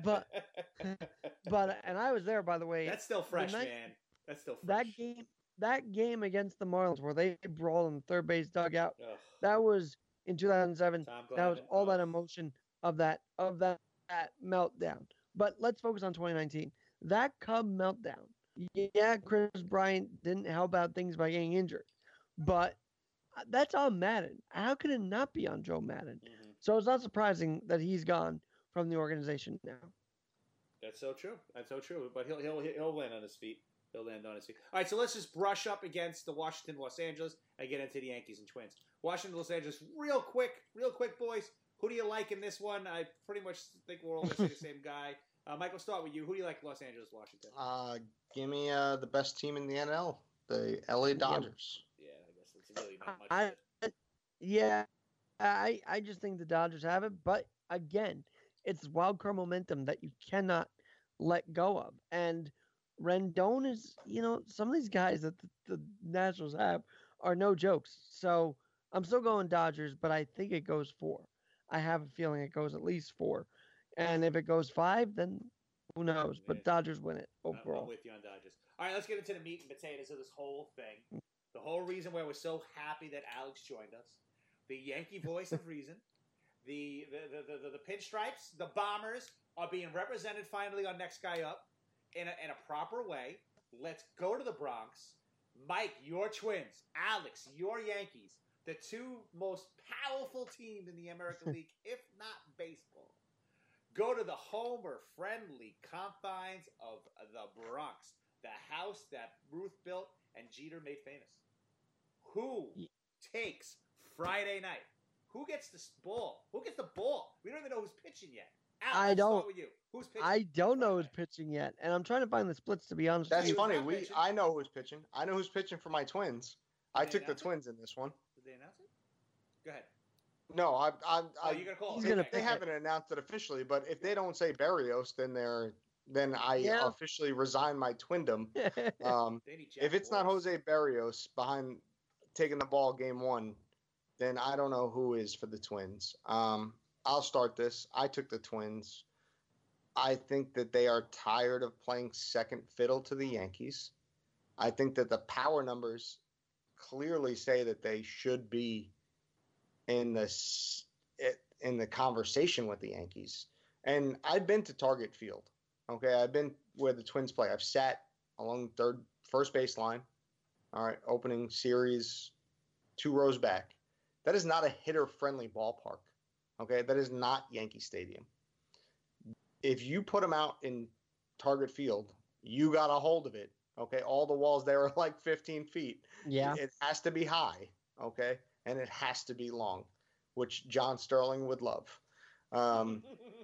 but, but, and I was there, by the way. That's still fresh, I, man. That's still fresh. That game, that game against the Marlins where they brawled in the third base dugout. Ugh. That was in two thousand seven. That was all that emotion of that of that, that meltdown. But let's focus on twenty nineteen. That Cub meltdown. Yeah, Chris Bryant didn't help out things by getting injured, but that's on Madden. How could it not be on Joe Madden? Mm-hmm. So it's not surprising that he's gone from the organization now. That's so true. That's so true. But he'll he'll he'll land on his feet. He'll land on his feet. All right, so let's just brush up against the Washington, Los Angeles, and get into the Yankees and Twins. Washington, Los Angeles, real quick, real quick, boys. Who do you like in this one? I pretty much think we're all going to say the same guy. Uh, Michael, start with you. Who do you like, Los Angeles, Washington? Uh, give me uh, the best team in the N L, the L A Dodgers. Yeah, yeah I guess that's really not much. I, I, yeah, I I just think the Dodgers have it, but again, it's wild card momentum that you cannot let go of, and Rendon is, you know, some of these guys that the, the Nationals have are no jokes. So I'm still going Dodgers, but I think it goes four. I have a feeling it goes at least four. And if it goes five, then who knows? But Dodgers win it overall. I'm with you on Dodgers. All right, let's get into the meat and potatoes of this whole thing. The whole reason why we're so happy that Alex joined us. The Yankee voice of reason. The, the, the, the, the pinstripes, the Bombers are being represented finally on Next Guy Up. In a, in a proper way. Let's go to the Bronx. Mike, your Twins. Alex, your Yankees. The two most powerful teams in the American League, if not baseball, go to the homer-friendly confines of the Bronx, the house that Ruth built and Jeter made famous. Who takes Friday night? Who gets the ball? Who gets the ball? We don't even know who's pitching yet. Alex, I don't. With you. Who's pitching? I don't know who's pitching yet, and I'm trying to find the splits. To be honest, that's with you. funny. We pitching? I know who's pitching. I know who's pitching for my Twins. Did I took the it? Twins in this one. Did they announce it? Go ahead. No, I. I, I oh, you gonna call? He's gonna they haven't it. announced it officially, but if they don't say Berrios, then they're then I yeah. officially resign my twindom. Um, if it's not Jose Berrios behind taking the ball game one, then I don't know who is for the Twins. Um, I'll start this. I took the Twins. I think that they are tired of playing second fiddle to the Yankees. I think that the power numbers clearly say that they should be in the, in the conversation with the Yankees. And I've been to Target Field. Okay, I've been where the Twins play. I've sat along the third, first baseline. All right, opening series, two rows back. That is not a hitter-friendly ballpark. Okay, that is not Yankee Stadium. If you put them out in Target Field, you got a hold of it. Okay, all the walls there are like fifteen feet. Yeah, it has to be high. Okay, and it has to be long, which John Sterling would love. Um,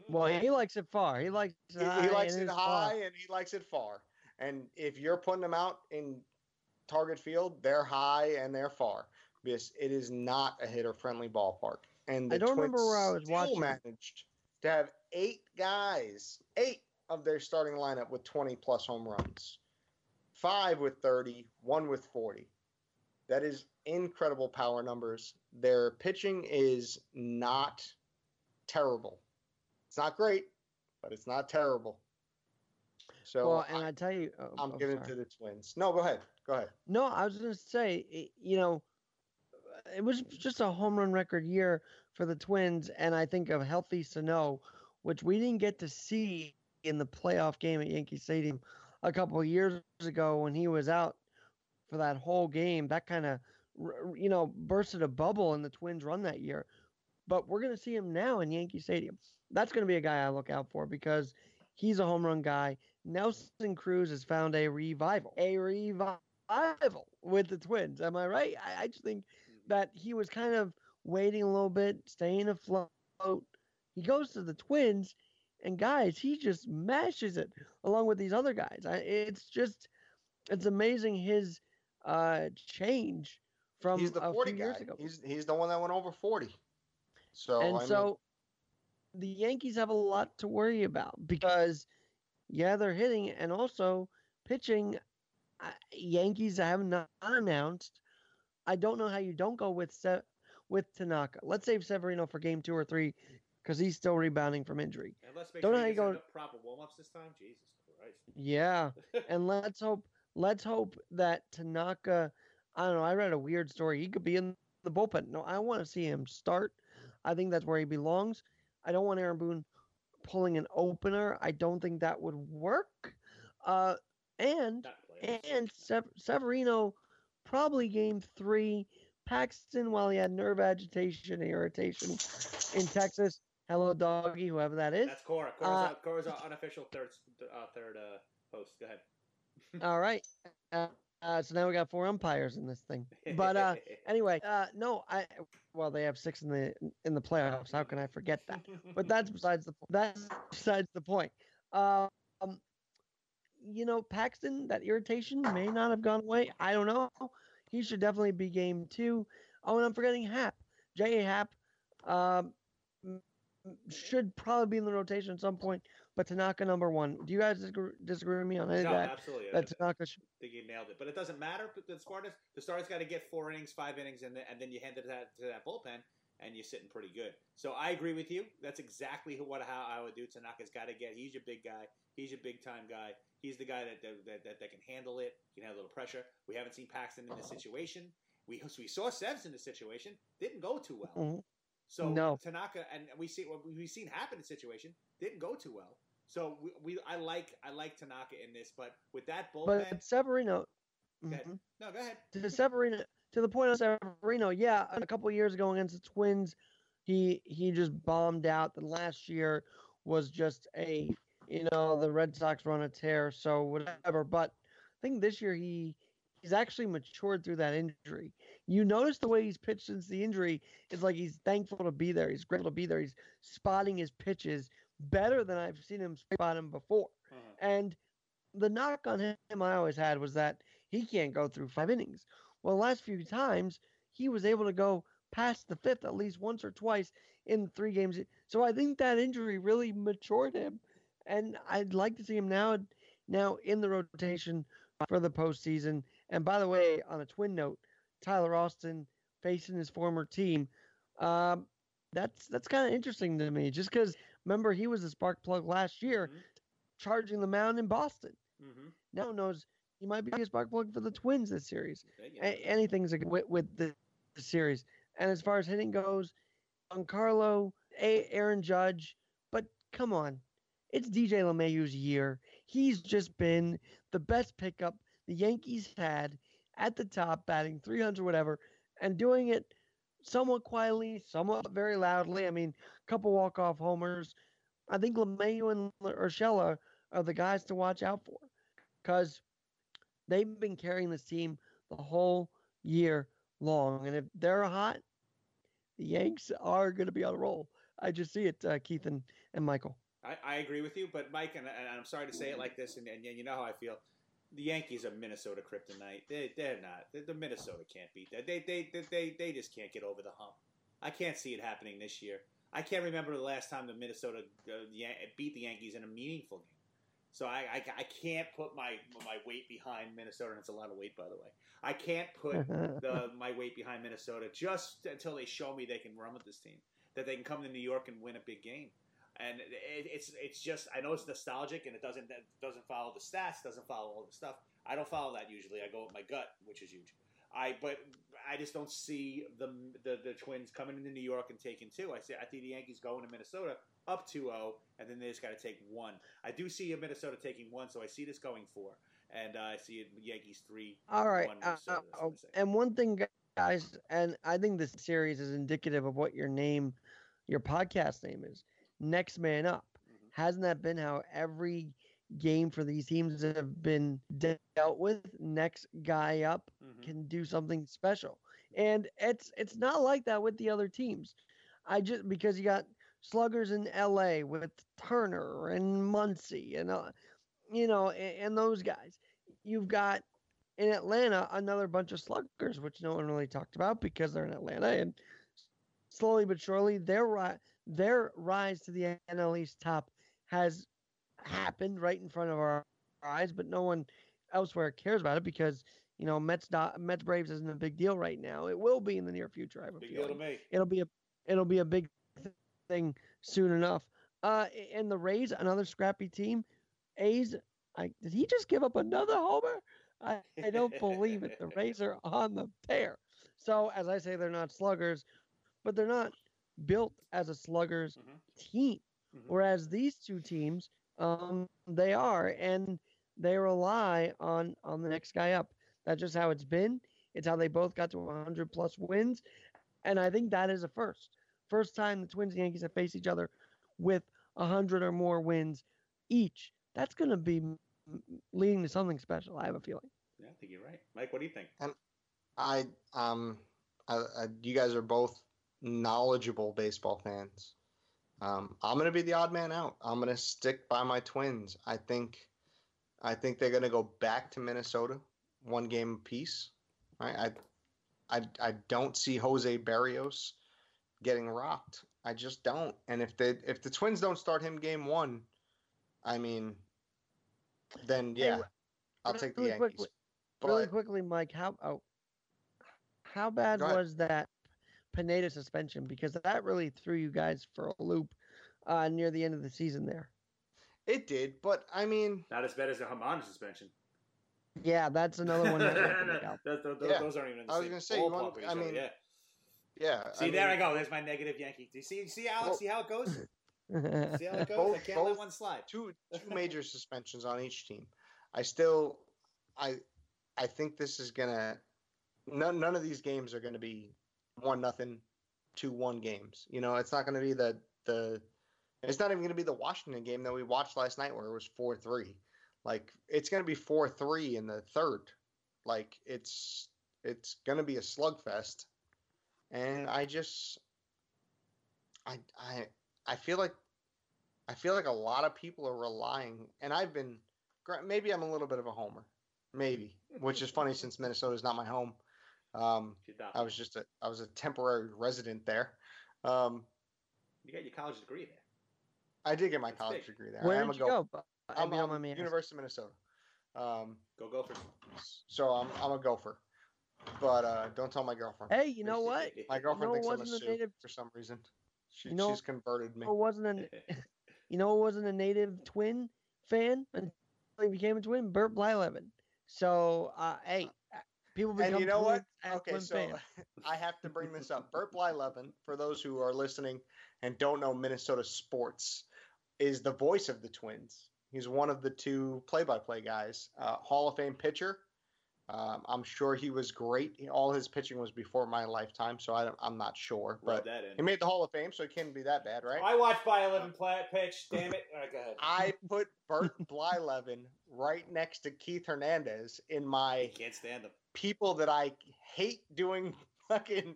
well, he likes it far. He likes it high, he likes it high and he likes it far. And if you're putting them out in Target Field, they're high and they're far. Because it is not a hitter-friendly ballpark. And the I don't Twins remember where I was watching. Managed to have eight guys, eight of their starting lineup with twenty plus home runs, five with thirty, one with forty. That is incredible power numbers. Their pitching is not terrible. It's not great, but it's not terrible. So, well, and I, I tell you, oh, I'm oh, giving sorry. it to the Twins. No, go ahead. Go ahead. No, I was going to say, you know, it was just a home run record year for the Twins, and I think of healthy Sano, which we didn't get to see in the playoff game at Yankee Stadium a couple of years ago when he was out for that whole game. That kind of, you know, bursted a bubble in the Twins' run that year. But we're going to see him now in Yankee Stadium. That's going to be a guy I look out for because he's a home run guy. Nelson Cruz has found a revival, a revival with the Twins. Am I right? I, I just think that he was kind of waiting a little bit, staying afloat. He goes to the Twins, and guys, he just mashes it along with these other guys. I, it's just, it's amazing his uh, change from he's the forty guy. Years ago. He's he's the one that went over forty. So, and I mean, so the Yankees have a lot to worry about because, yeah, they're hitting and also pitching. Uh, Yankees have not announced. I don't know how you don't go with Se- with Tanaka. Let's save Severino for game two or three because he's still rebounding from injury. And let's make don't sure know he doesn't end up proper warm-ups this time. Jesus Christ. Yeah, and let's hope let's hope that Tanaka, I don't know, I read a weird story. He could be in the bullpen. No, I want to see him start. I think that's where he belongs. I don't want Aaron Boone pulling an opener. I don't think that would work. Uh, and and Se- Severino, probably game three. Paxton, while he had nerve agitation and irritation in Texas. Hello, doggy, whoever that is. That's Cora. Cora's, uh, Cora's our unofficial third, uh, third uh, host. Go ahead. All right. Uh, Uh, so now we got four umpires in this thing. But uh, anyway, uh, no, I well they have six in the in the playoffs. How can I forget that? But that's besides the that's besides the point. Um, you know, Paxton, that irritation may not have gone away. I don't know. He should definitely be game two. Oh, and I'm forgetting Happ. J A. Happ um, should probably be in the rotation at some point. But Tanaka number one. Do you guys disagree, disagree with me on any no, of that? No, absolutely. That Tanaka I think you nailed it. But it doesn't matter. The starters, the starters got to get four innings, five innings, and, the, and then you hand it to that, to that bullpen, and you're sitting pretty good. So I agree with you. That's exactly what how I would do. Tanaka's got to get. He's your big guy. He's your big time guy. He's the guy that that that, that can handle it. He can have a little pressure. We haven't seen Paxton in this situation. We we saw Sevs in this situation. Didn't go too well. Mm-hmm. So no. Tanaka and we see what we've seen happen in the situation. Didn't go too well. So we, we, I like, I like Tanaka in this, but with that bullpen, but Severino. Go mm-hmm. No, go ahead. To Severino, to the point of Severino, yeah, a couple of years ago against the Twins, he he just bombed out. The last year was just a, you know, the Red Sox run a tear, so whatever. But I think this year he he's actually matured through that injury. You notice the way he's pitched since the injury is like he's thankful to be there. He's grateful to be there. He's spotting his pitches better than I've seen him spot him before. Uh-huh. And the knock on him I always had was that he can't go through five innings. Well, the last few times, he was able to go past the fifth at least once or twice in three games. So I think that injury really matured him. And I'd like to see him now, now in the rotation for the postseason. And by the way, on a Twin note, Tyler Austin facing his former team. Um, that's that's kind of interesting to me, just because, remember, he was a spark plug last year, mm-hmm. charging the mound in Boston. Mm-hmm. Now knows he might be a spark plug for the Twins this series. A- anything's a- with, with the, the series. And as far as hitting goes, Giancarlo, a- Aaron Judge, but come on. It's D J LeMayhew's year. He's just been the best pickup the Yankees had at the top, batting three hundred, whatever, and doing it somewhat quietly, somewhat very loudly. I mean, a couple walk-off homers. I think LeMahieu and Urshela are the guys to watch out for, because they've been carrying this team the whole year long. And if they're hot, the Yanks are going to be on a roll. I just see it, uh, Keith and, and Michael. I, I agree with you, but Mike, and, and I'm sorry to say it like this, and, and you know how I feel. The Yankees are Minnesota kryptonite. They, they're not. The Minnesota can't beat that. They, they, they, they, they just can't get over the hump. I can't see it happening this year. I can't remember the last time the Minnesota uh, Yan- beat the Yankees in a meaningful game. So I, I, I can't put my my weight behind Minnesota, and it's a lot of weight, by the way. I can't put the, my weight behind Minnesota just until they show me they can run with this team, that they can come to New York and win a big game. And it, it's it's just, I know it's nostalgic, and it doesn't it doesn't follow the stats, doesn't follow all the stuff. I don't follow that usually. I go with my gut, which is huge. I but I just don't see the the, the Twins coming into New York and taking two. I see I think the Yankees go into Minnesota up two oh, and then they just got to take one. I do see Minnesota taking one, so I see this going four, and uh, I see Yankees three. All right, one uh, uh, and one thing, guys, and I think this series is indicative of what your name, your podcast name is. Next man up. Mm-hmm. Hasn't that been how every game for these teams that have been dealt with? Next guy up mm-hmm. can do something special. And it's it's not like that with the other teams. I just because you got sluggers in L A with Turner and Muncy and uh, you know and, and those guys. You've got in Atlanta another bunch of sluggers, which no one really talked about because they're in Atlanta, and slowly but surely they're right. Their rise to the N L East top has happened right in front of our eyes, but no one elsewhere cares about it because, you know, Mets Mets Braves isn't a big deal right now. It will be in the near future, I have a big feeling. Deal to me. It'll be a it'll be a big thing soon enough. Uh, and the Rays, another scrappy team. A's, I, did he just give up another homer? I, I don't believe it. The Rays are on the tear. So as I say, they're not sluggers, but they're not built as a sluggers mm-hmm. team, mm-hmm. whereas these two teams, um, they are, and they rely on on the next guy up. That's just how it's been. It's how they both got to one hundred plus wins, and I think that is a first. First time the Twins and Yankees have faced each other with one hundred or more wins each. That's going to be leading to something special, I have a feeling. Yeah, I think you're right. Mike, what do you think? Um, I, um, I, I you guys are both knowledgeable baseball fans. Um, I'm going to be the odd man out. I'm going to stick by my Twins. I think, I think they're going to go back to Minnesota, one game apiece. Right? I, I, I don't see Jose Berrios getting rocked. I just don't. And if they, if the Twins don't start him game one, I mean, then yeah, hey, I'll take really the Yankees. Quickly, but, really quickly, Mike, how oh, how bad was that Pineda suspension, because that really threw you guys for a loop uh, near the end of the season there? It did, but I mean, not as bad as the Hamana suspension. Yeah, that's another one. That those, those, yeah. those aren't even. In the I was going to say, you want, I mean, yeah, yeah. See, I mean, there I go. There's my negative Yankee. Do you see? See, Alex, well, see how it goes. see how it goes. Both, I can't both, let one slide. Two, two major suspensions on each team. I still, I, I think this is gonna. None, none of these games are going to be one nothing, two one games. You know, it's not going to be the the. It's not even going to be the Washington game that we watched last night where it was four three. Like, it's going to be four three in the third. Like, it's it's going to be a slugfest, and I just I I I feel like I feel like a lot of people are relying, and I've been maybe I'm a little bit of a homer, maybe, which is funny since Minnesota is not my home. Um, I was just a I was a temporary resident there. Um, you got your college degree there. I did get my That's college big. degree there. Where I am did a you go? go? I'm on University of Minnesota. Um, go Gophers. So I'm I'm a Gopher. But uh, don't tell my girlfriend. Hey, you know what? My girlfriend you know, thinks I'm a, a native... for some reason. She, you know, she's converted me. It wasn't a, you know, it wasn't a native twin fan until he became a twin. Bert Blyleven. So, uh, hey, people become and you know what? Okay, so I have to bring this up. Bert Blyleven, for those who are listening and don't know Minnesota sports, is the voice of the Twins. He's one of the two play-by-play guys. Uh, Hall of Fame pitcher. Um, I'm sure he was great. All his pitching was before my lifetime, so I don't, I'm not sure. But he made the Hall of Fame, so it can't be that bad, right? I watched Blyleven play pitch. Damn it! All right, go ahead. I put Bert Blyleven right next to Keith Hernandez in my I can't stand him. People that I hate doing fucking.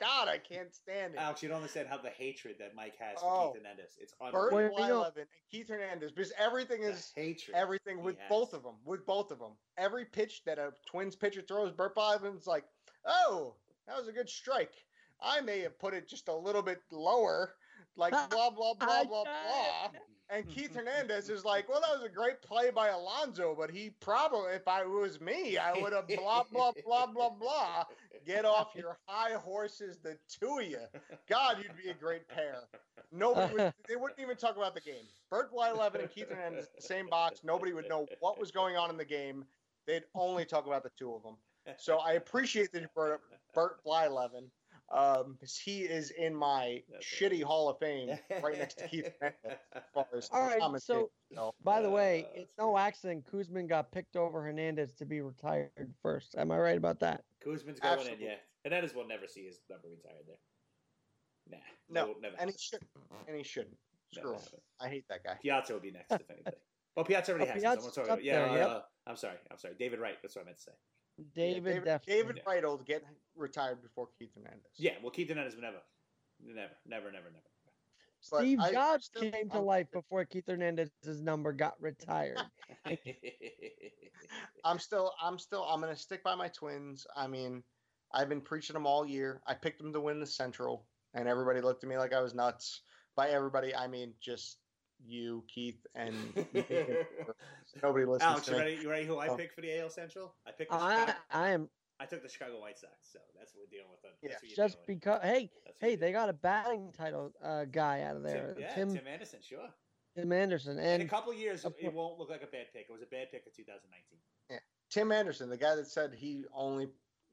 God, I can't stand it. Alex, you don't understand how the hatred that Mike has for oh, Keith Hernandez. It's unbelievable. Bert Blyleven and Keith Hernandez, because everything the is hatred. Everything with has. both of them. With both of them. Every pitch that a Twins pitcher throws, Bert Blyleven's like, oh, that was a good strike. I may have put it just a little bit lower, like blah, blah, blah, blah, blah. And Keith Hernandez is like, well, that was a great play by Alonso, but he probably, if I was me, I would have blah, blah, blah, blah, blah. Get off your high horses, the two of you. God, you'd be a great pair. Nobody would, they wouldn't even talk about the game. Bert Blyleven and Keith Hernandez, same box. Nobody would know what was going on in the game. They'd only talk about the two of them. So I appreciate that you brought up Bert Blyleven. Um, he is in my That's shitty it. Hall of Fame right next to Keith. As far as all right, so, so by the way, uh, it's no accident Kuzman got picked over Hernandez to be retired first. Am I right about that? Kuzman's going Absolutely. in, yeah. Hernandez will never see his number retired there. Nah, no, never. And he shouldn't. And he shouldn't. Screw him. I hate that guy. Piazza will be next if anybody. Well, Piazza already oh, has. Piazza's him. I'm sorry. Yeah, there, yep. uh, I'm sorry. I'm sorry. David Wright. That's what I meant to say. David yeah, David, David Wright will get retired before Keith Hernandez. Yeah, well, Keith Hernandez would never. Never, never, never, never. But Steve I, Jobs still, came to I'm, life before Keith Hernandez's number got retired. I'm still, I'm still, I'm going to stick by my Twins. I mean, I've been preaching them all year. I picked them to win the Central, and everybody looked at me like I was nuts. By everybody, I mean just you, Keith, and nobody listens Alex, to you ready, me. You ready who I oh. picked for the A L Central? I picked the Chicago. I, I am. I took the Chicago White Sox, so that's what we're dealing with. Yeah. That's just because, hey, that's hey, they got a batting title uh, guy out of there. Tim, yeah, Tim, Tim Anderson, sure. Tim Anderson. And in a couple of years, uh, it won't look like a bad pick. It was a bad pick in two thousand nineteen. Yeah. Tim Anderson, the guy that said he only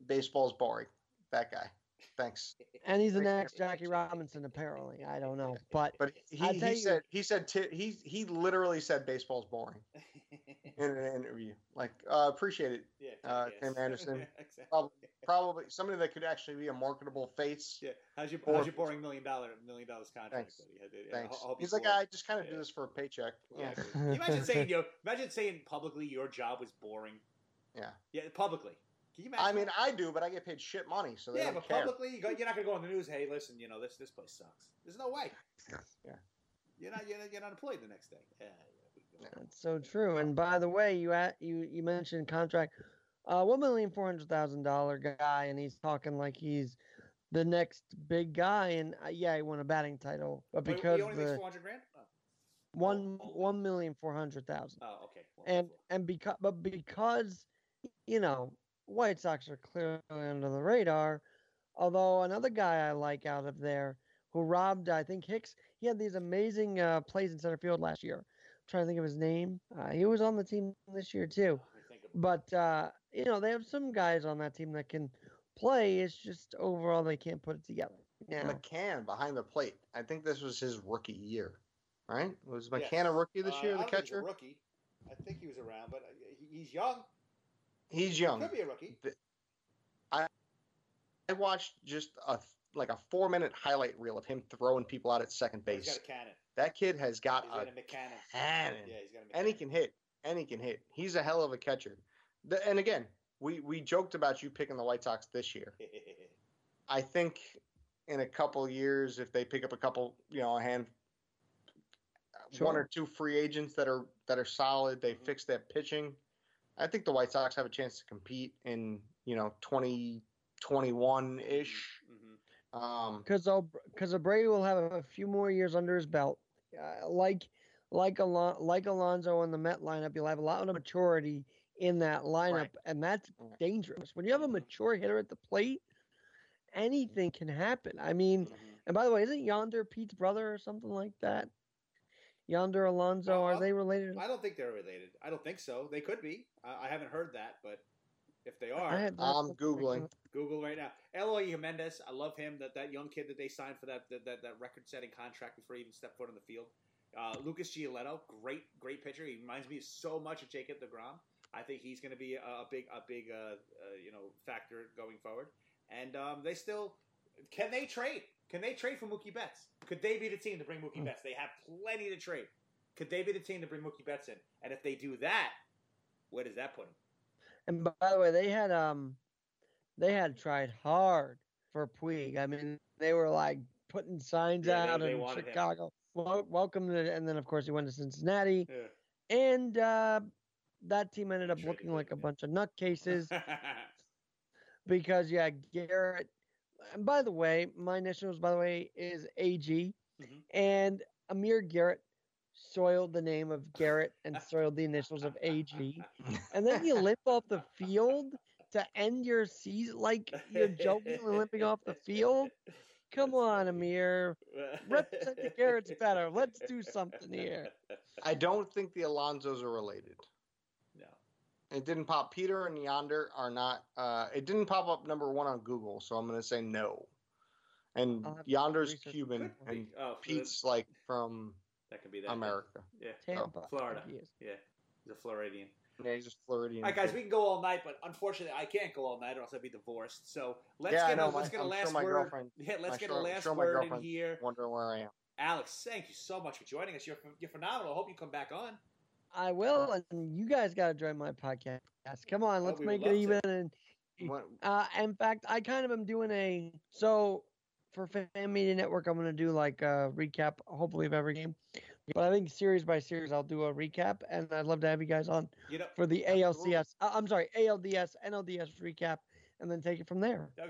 baseball's boring. That guy. Thanks. And he's an ex-Jackie Robinson, apparently. I don't know, but but he, he you, said he said t- he he literally said baseball's boring in an interview. Like, uh, appreciate it, yeah, uh, yes. Tim Anderson. Exactly. Probably, probably somebody that could actually be a marketable face. Yeah. How's your how's your boring million dollar million dollars contract? Thanks. Buddy? Yeah, Thanks. I, I he's like, I just kind of yeah. do this for a paycheck. Yeah. yeah. Imagine saying you know, imagine saying publicly your job was boring. Yeah. Yeah. Publicly. I mean, I do, but I get paid shit money, so they yeah. don't but care. Publicly, you go, you're not gonna go on the news. Hey, listen, you know this this place sucks. There's no way. Yeah, you're not you're not, you're not employed the next day. Yeah, yeah. That's so true. And by the way, you at, you you mentioned contract, uh, one million four hundred thousand dollar guy, and he's talking like he's the next big guy. And uh, yeah, he won a batting title, but because Wait, he only makes four hundred grand. Oh. One oh. one million four hundred thousand. Oh, okay. And and because but because you know. White Sox are clearly under the radar, although another guy I like out of there who robbed, I think, Hicks. He had these amazing uh, plays in center field last year. I'm trying to think of his name. Uh, he was on the team this year, too. But, uh, you know, they have some guys on that team that can play. It's just overall they can't put it together. Now. McCann behind the plate. I think this was his rookie year, right? Was McCann yes. a rookie this uh, year, I the don't catcher? Think he's a rookie. I think he was around, but he's young. He's young. He could be a rookie. I I watched just a like a four minute highlight reel of him throwing people out at second base. He's got a cannon. That kid has got he's a, got a cannon. cannon. Yeah, he's got a cannon. And he can hit. And he can hit. He's a hell of a catcher. The, and again, we we joked about you picking the White Sox this year. I think in a couple years, if they pick up a couple, you know, a hand, sure. one or two free agents that are that are solid, they mm-hmm. fix their pitching. I think the White Sox have a chance to compete in, you know, twenty twenty-one ish. Mm-hmm. Um, because Abreu will have a few more years under his belt. Uh, like like, Alon- like Alonso on the Met lineup, he'll have a lot of maturity in that lineup, right. and that's dangerous. When you have a mature hitter at the plate, anything can happen. I mean, and by the way, isn't Yonder Pete's brother or something like that? Yonder Alonso, are they related? I don't think they're related. I don't think so. They could be. I, I haven't heard that, but if they are, I'm Googling. Google right now. Eloy Jimenez, I love him, that, that young kid that they signed for that, that, that record-setting contract before he even stepped foot on the field. Uh, Lucas Giolito, great, great pitcher. He reminds me so much of Jacob deGrom. I think he's going to be a, a big, a big, uh, uh, you know, factor going forward. And um, they still can they trade? Can they trade for Mookie Betts? Could they be the team to bring Mookie Betts? They have plenty to trade. Could they be the team to bring Mookie Betts in? And if they do that, where does that put him? And by the way, they had um, they had tried hard for Puig. I mean, they were like putting signs yeah, out they, in they Chicago. Him. Welcome to, and then of course he went to Cincinnati, yeah. and uh, that team ended up looking like a bunch of nutcases because yeah, Garrett. And by the way, my initials, by the way, is A G, mm-hmm. and Amir Garrett soiled the name of Garrett and soiled the initials of A G, and then you limp off the field to end your season like you're joking, limping off the field. Come on, Amir. Represent the Garrett's better. Let's do something here. I don't think the Alonzos are related. No. It didn't pop. Peter and Yonder are not. Uh, it didn't pop up number one on Google, so I'm going to say no. And Yonder's Cuban, and oh, Pete's the, like from that could be that America. Yeah. Tampa. So. Florida. Yes. Yeah. He's a Floridian. Yeah, he's just Floridian. All right, guys, we can go all night, but unfortunately, I can't go all night, or else I'd be divorced. So let's yeah, get, a, let's get a last sure word. Yeah, let's I'm get sure, a last sure word in here. Wonder where I am. Alex, thank you so much for joining us. You're you're phenomenal. I hope you come back on. I will, uh, and you guys got to join my podcast. Come on, let's make it even. And, uh, in fact, I kind of am doing a so for Fan Media Network. I'm going to do like a recap, hopefully, of every game. But I think series by series, I'll do a recap, and I'd love to have you guys on you know, for the A L C S. Uh, I'm sorry, A L D S, N L D S recap, and then take it from there. No,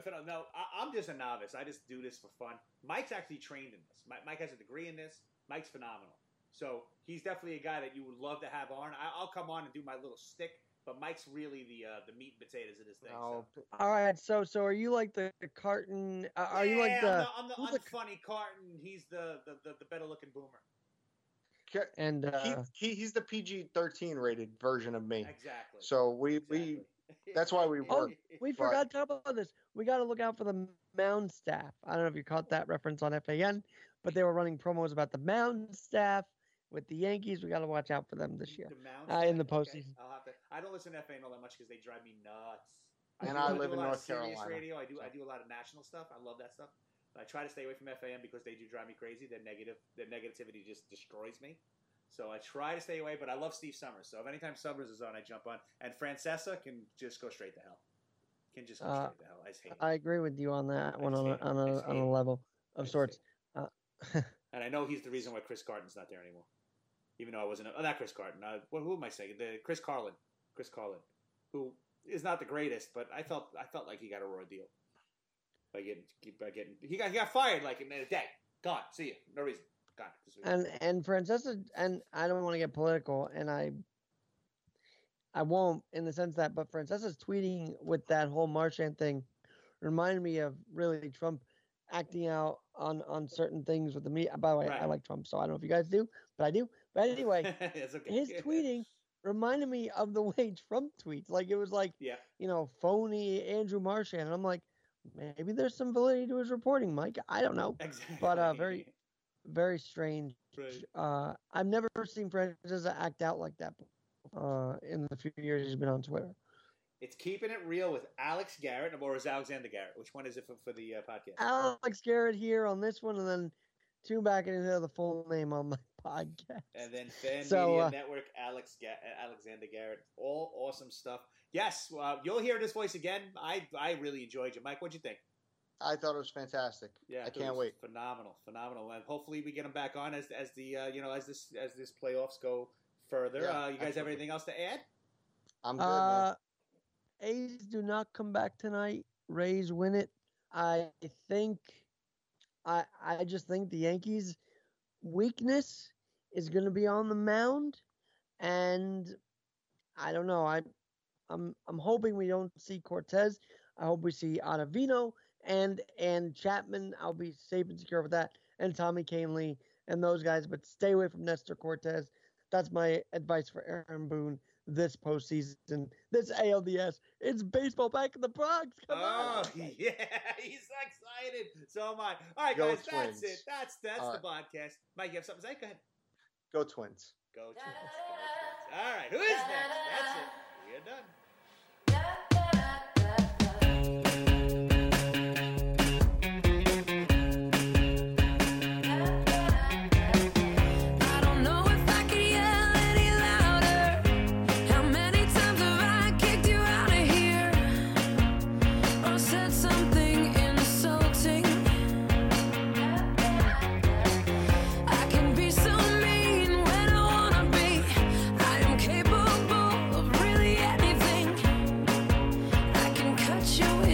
I'm just a novice. I just do this for fun. Mike's actually trained in this. Mike has a degree in this. Mike's phenomenal. So he's definitely a guy that you would love to have on. I'll come on and do my little stick, but Mike's really the uh, the meat and potatoes of this thing. Oh. So. All right, so so are you like the, the Carton? Uh, are yeah, you like the? I'm the, I'm the unfunny Carton. He's the the, the, the better looking Boomer. And uh, he, he, he's the P G thirteen rated version of me. Exactly. So we, exactly. we that's why we work. Oh, we forgot to talk about this. We got to look out for the mound staff. I don't know if you caught that reference on F A N, but they were running promos about the mound staff with the Yankees. We got to watch out for them this year the uh, in the postseason. Okay. I'll have to, I don't listen to F A N all that much because they drive me nuts. I and I live in North Carolina. Radio. I do. So. I do a lot of national stuff. I love that stuff. I try to stay away from F A M because they do drive me crazy. Their negative, their negativity just destroys me. So I try to stay away, but I love Steve Summers. So if anytime Summers is on, I jump on. And Francesa can just go straight to hell. Can just go uh, straight to hell. I just hate I it. agree with you on that I one on a, on a, on a level of sorts. Uh, and I know he's the reason why Chris Carton's not there anymore. Even though I wasn't – oh, not Chris Carton. Uh, who am I saying? The Chris Carlin. Chris Carlin, who is not the greatest, but I felt I felt like he got a raw deal. By getting, by getting, he got he got fired like in a day. Gone. See you. No reason. Gone. And and Francesa and I don't want to get political, and I I won't in the sense that, but Francesa's tweeting with that whole Marchand thing reminded me of really Trump acting out on, on certain things with the media. By the way, right. I like Trump, so I don't know if you guys do, but I do. But anyway, okay. his tweeting reminded me of the way Trump tweets. Like it was like yeah. you know phony Andrew Marchand, and I'm like. Maybe there's some validity to his reporting, Mike. I don't know. Exactly. But uh, very, very strange. Right. Uh, I've never seen Francesa act out like that uh, in the few years he's been on Twitter. It's Keeping It Real with Alex Garrett, or is Alexander Garrett? Which one is it for, for the uh, podcast? Alex Garrett here on this one, and then two back into the full name on my podcast. And then Fan so, Media uh, Network, Alex Ga- Alexander Garrett. All awesome stuff. Yes, uh, you'll hear this voice again. I I really enjoyed you. Mike, what'd you think? I thought it was fantastic. Yeah, I can't wait. Phenomenal, phenomenal. And hopefully we get him back on as as the uh, you know as this as this playoffs go further. Yeah, uh, you guys absolutely. have anything else to add? I'm good, uh, man. A's do not come back tonight. Rays win it. I think I I just think the Yankees' weakness is going to be on the mound, and I don't know. I I'm I'm hoping we don't see Cortez. I hope we see Ottavino and and Chapman. I'll be safe and secure with that. And Tommy Kahnle and those guys. But stay away from Nestor Cortez. That's my advice for Aaron Boone this postseason, this A L D S. It's baseball back in the Bronx. Come oh, on. Oh, yeah. He's excited. So am I. All right, Go guys. Twins. That's it. That's that's All the right. podcast. Mike, you have something to say? Go ahead. Go Twins. Go Twins. Go Twins. All right. Who is next? That's it. We are done. You